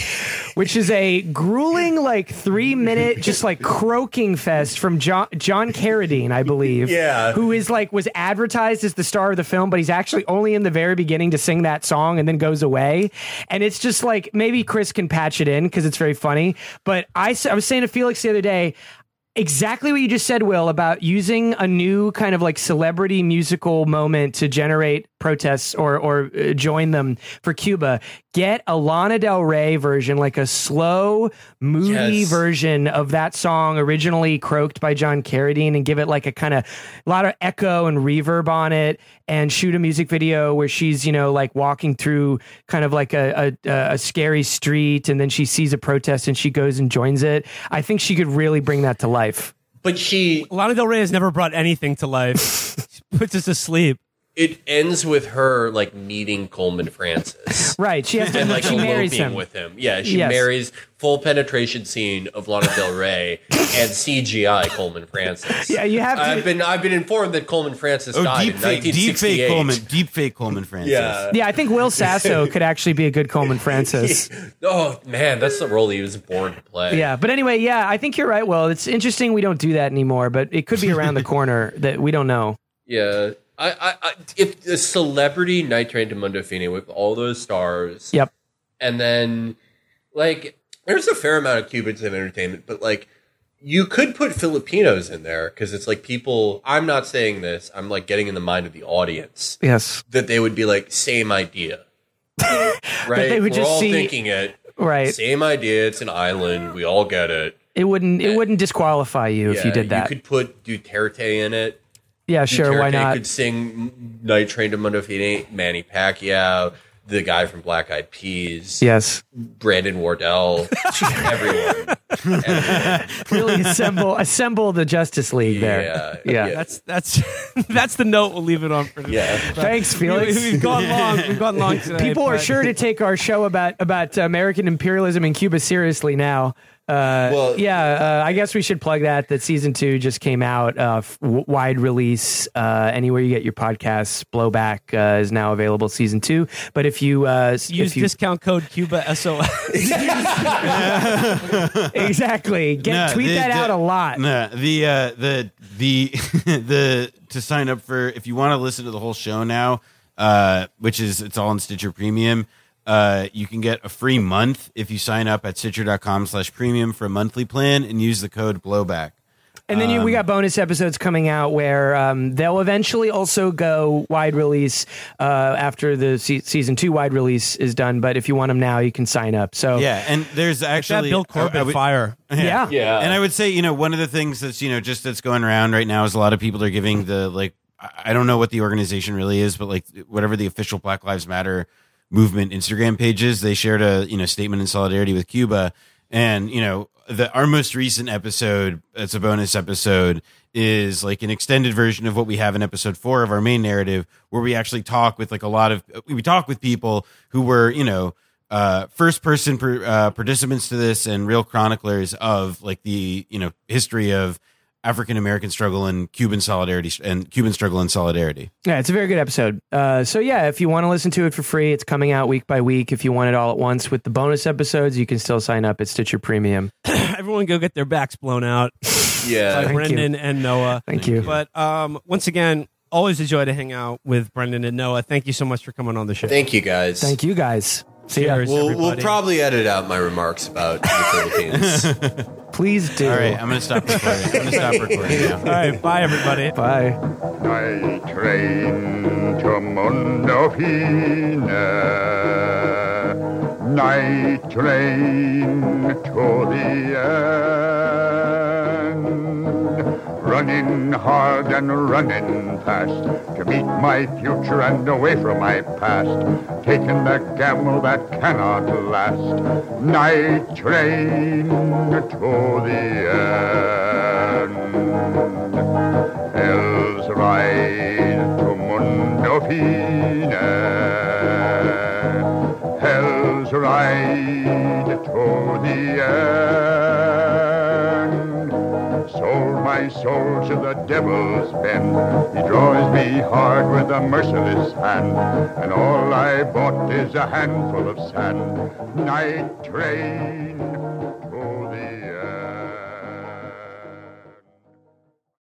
which is a grueling, like 3-minute, just like croaking fest from John Carradine, I believe. Yeah. Who is like, was advertised as the star of the film, but he's actually only in the very beginning to sing that song. And then goes away, and it's just like, maybe Chris can patch it in because it's very funny. But I was saying to Felix the other day exactly what you just said, Will, about using a new kind of like celebrity musical moment to generate protests or join them for Cuba. Get a Lana Del Rey version, like a slow, moody version of that song originally croaked by John Carradine, and give it like a kind of a lot of echo and reverb on it, and shoot a music video where she's, you know, like walking through kind of like a scary street, and then she sees a protest and she goes and joins it. I think she could really bring that to life. But Lana Del Rey has never brought anything to life. She puts us to sleep. It ends with her like meeting Coleman Francis. Right. She has to, and like she marries him. With him. Yeah. She marries, full penetration scene of Lana Del Rey and CGI Coleman Francis. Yeah, you have to. I've been informed that Coleman Francis died in 1968. Deep fake Coleman Francis. Yeah, I think Will Sasso could actually be a good Coleman Francis. Oh man, that's the role he was born to play. Yeah, but anyway, yeah, I think you're right, Will. It's interesting we don't do that anymore, but it could be around the corner that we don't know. Yeah. If the celebrity Night Train to Mundo Fine with all those stars, yep, and then like there's a fair amount of Cubans in entertainment, but like you could put Filipinos in there because it's like people. I'm not saying this. I'm like getting in the mind of the audience. Yes, that they would be like same idea, right? They would thinking it, right? Same idea. It's an island. We all get it. It wouldn't disqualify you if you did that. You could put Duterte in it. Yeah, sure, why not? Could sing Night Train to Mundo Fine, Manny Pacquiao, the guy from Black Eyed Peas. Yes. Brandon Wardell, everyone. Really assemble the Justice League there. Yeah. That's the note we'll leave it on for today. Yeah. Thanks, Felix. We've gone long today. People are sure to take our show about American imperialism in Cuba seriously now. I guess we should plug that season 2 just came out, wide release, anywhere you get your podcasts. Blowback is now available, season 2. But if you use discount code Cuba SOS, exactly, tweet that out a lot. No, the the to sign up for, if you want to listen to the whole show now, which is it's all in Stitcher Premium. You can get a free month if you sign up at Stitcher.com/premium for a monthly plan and use the code blowback. And then we got bonus episodes coming out where they'll eventually also go wide release after the season 2 wide release is done. But if you want them now, you can sign up. So yeah, and there's actually that Bill Corbett fire. Yeah. And I would say, you know, one of the things that's, you know, just that's going around right now is a lot of people are giving the, like, I don't know what the organization really is, but like whatever the official Black Lives Matter movement Instagram pages, they shared a, you know, statement in solidarity with Cuba. And, you know, our most recent episode, it's a bonus episode, is like an extended version of what we have in episode 4 of our main narrative, where we actually talk with like we talk with people who were, you know, first person participants to this and real chroniclers of like the, you know, history of African-American struggle and Cuban solidarity and Cuban struggle and solidarity. Yeah, it's a very good episode. So yeah, if you want to listen to it for free, it's coming out week by week. If you want it all at once with the bonus episodes, you can still sign up at Stitcher Premium. Everyone go get their backs blown out. Yeah. By Brendan and Noah. Thank you. But once again, always a joy to hang out with Brendan and Noah. Thank you so much for coming on the show. Thank you, guys. Thank you, guys. Cheers, we'll probably edit out my remarks about the Philippines. Please do. All right, I'm going to stop recording. Now. All right, bye, everybody. Bye. I train to Mundo Fina. I train to the end. Running hard and running fast. To meet my future and away from my past, taking the gamble that cannot last. Night train to the end. Hell's ride to Mundo Fina. Hell's ride to the end. Sold my soul to the devil's pen. He draws me hard with a merciless hand, and all I bought is a handful of sand. Night train to the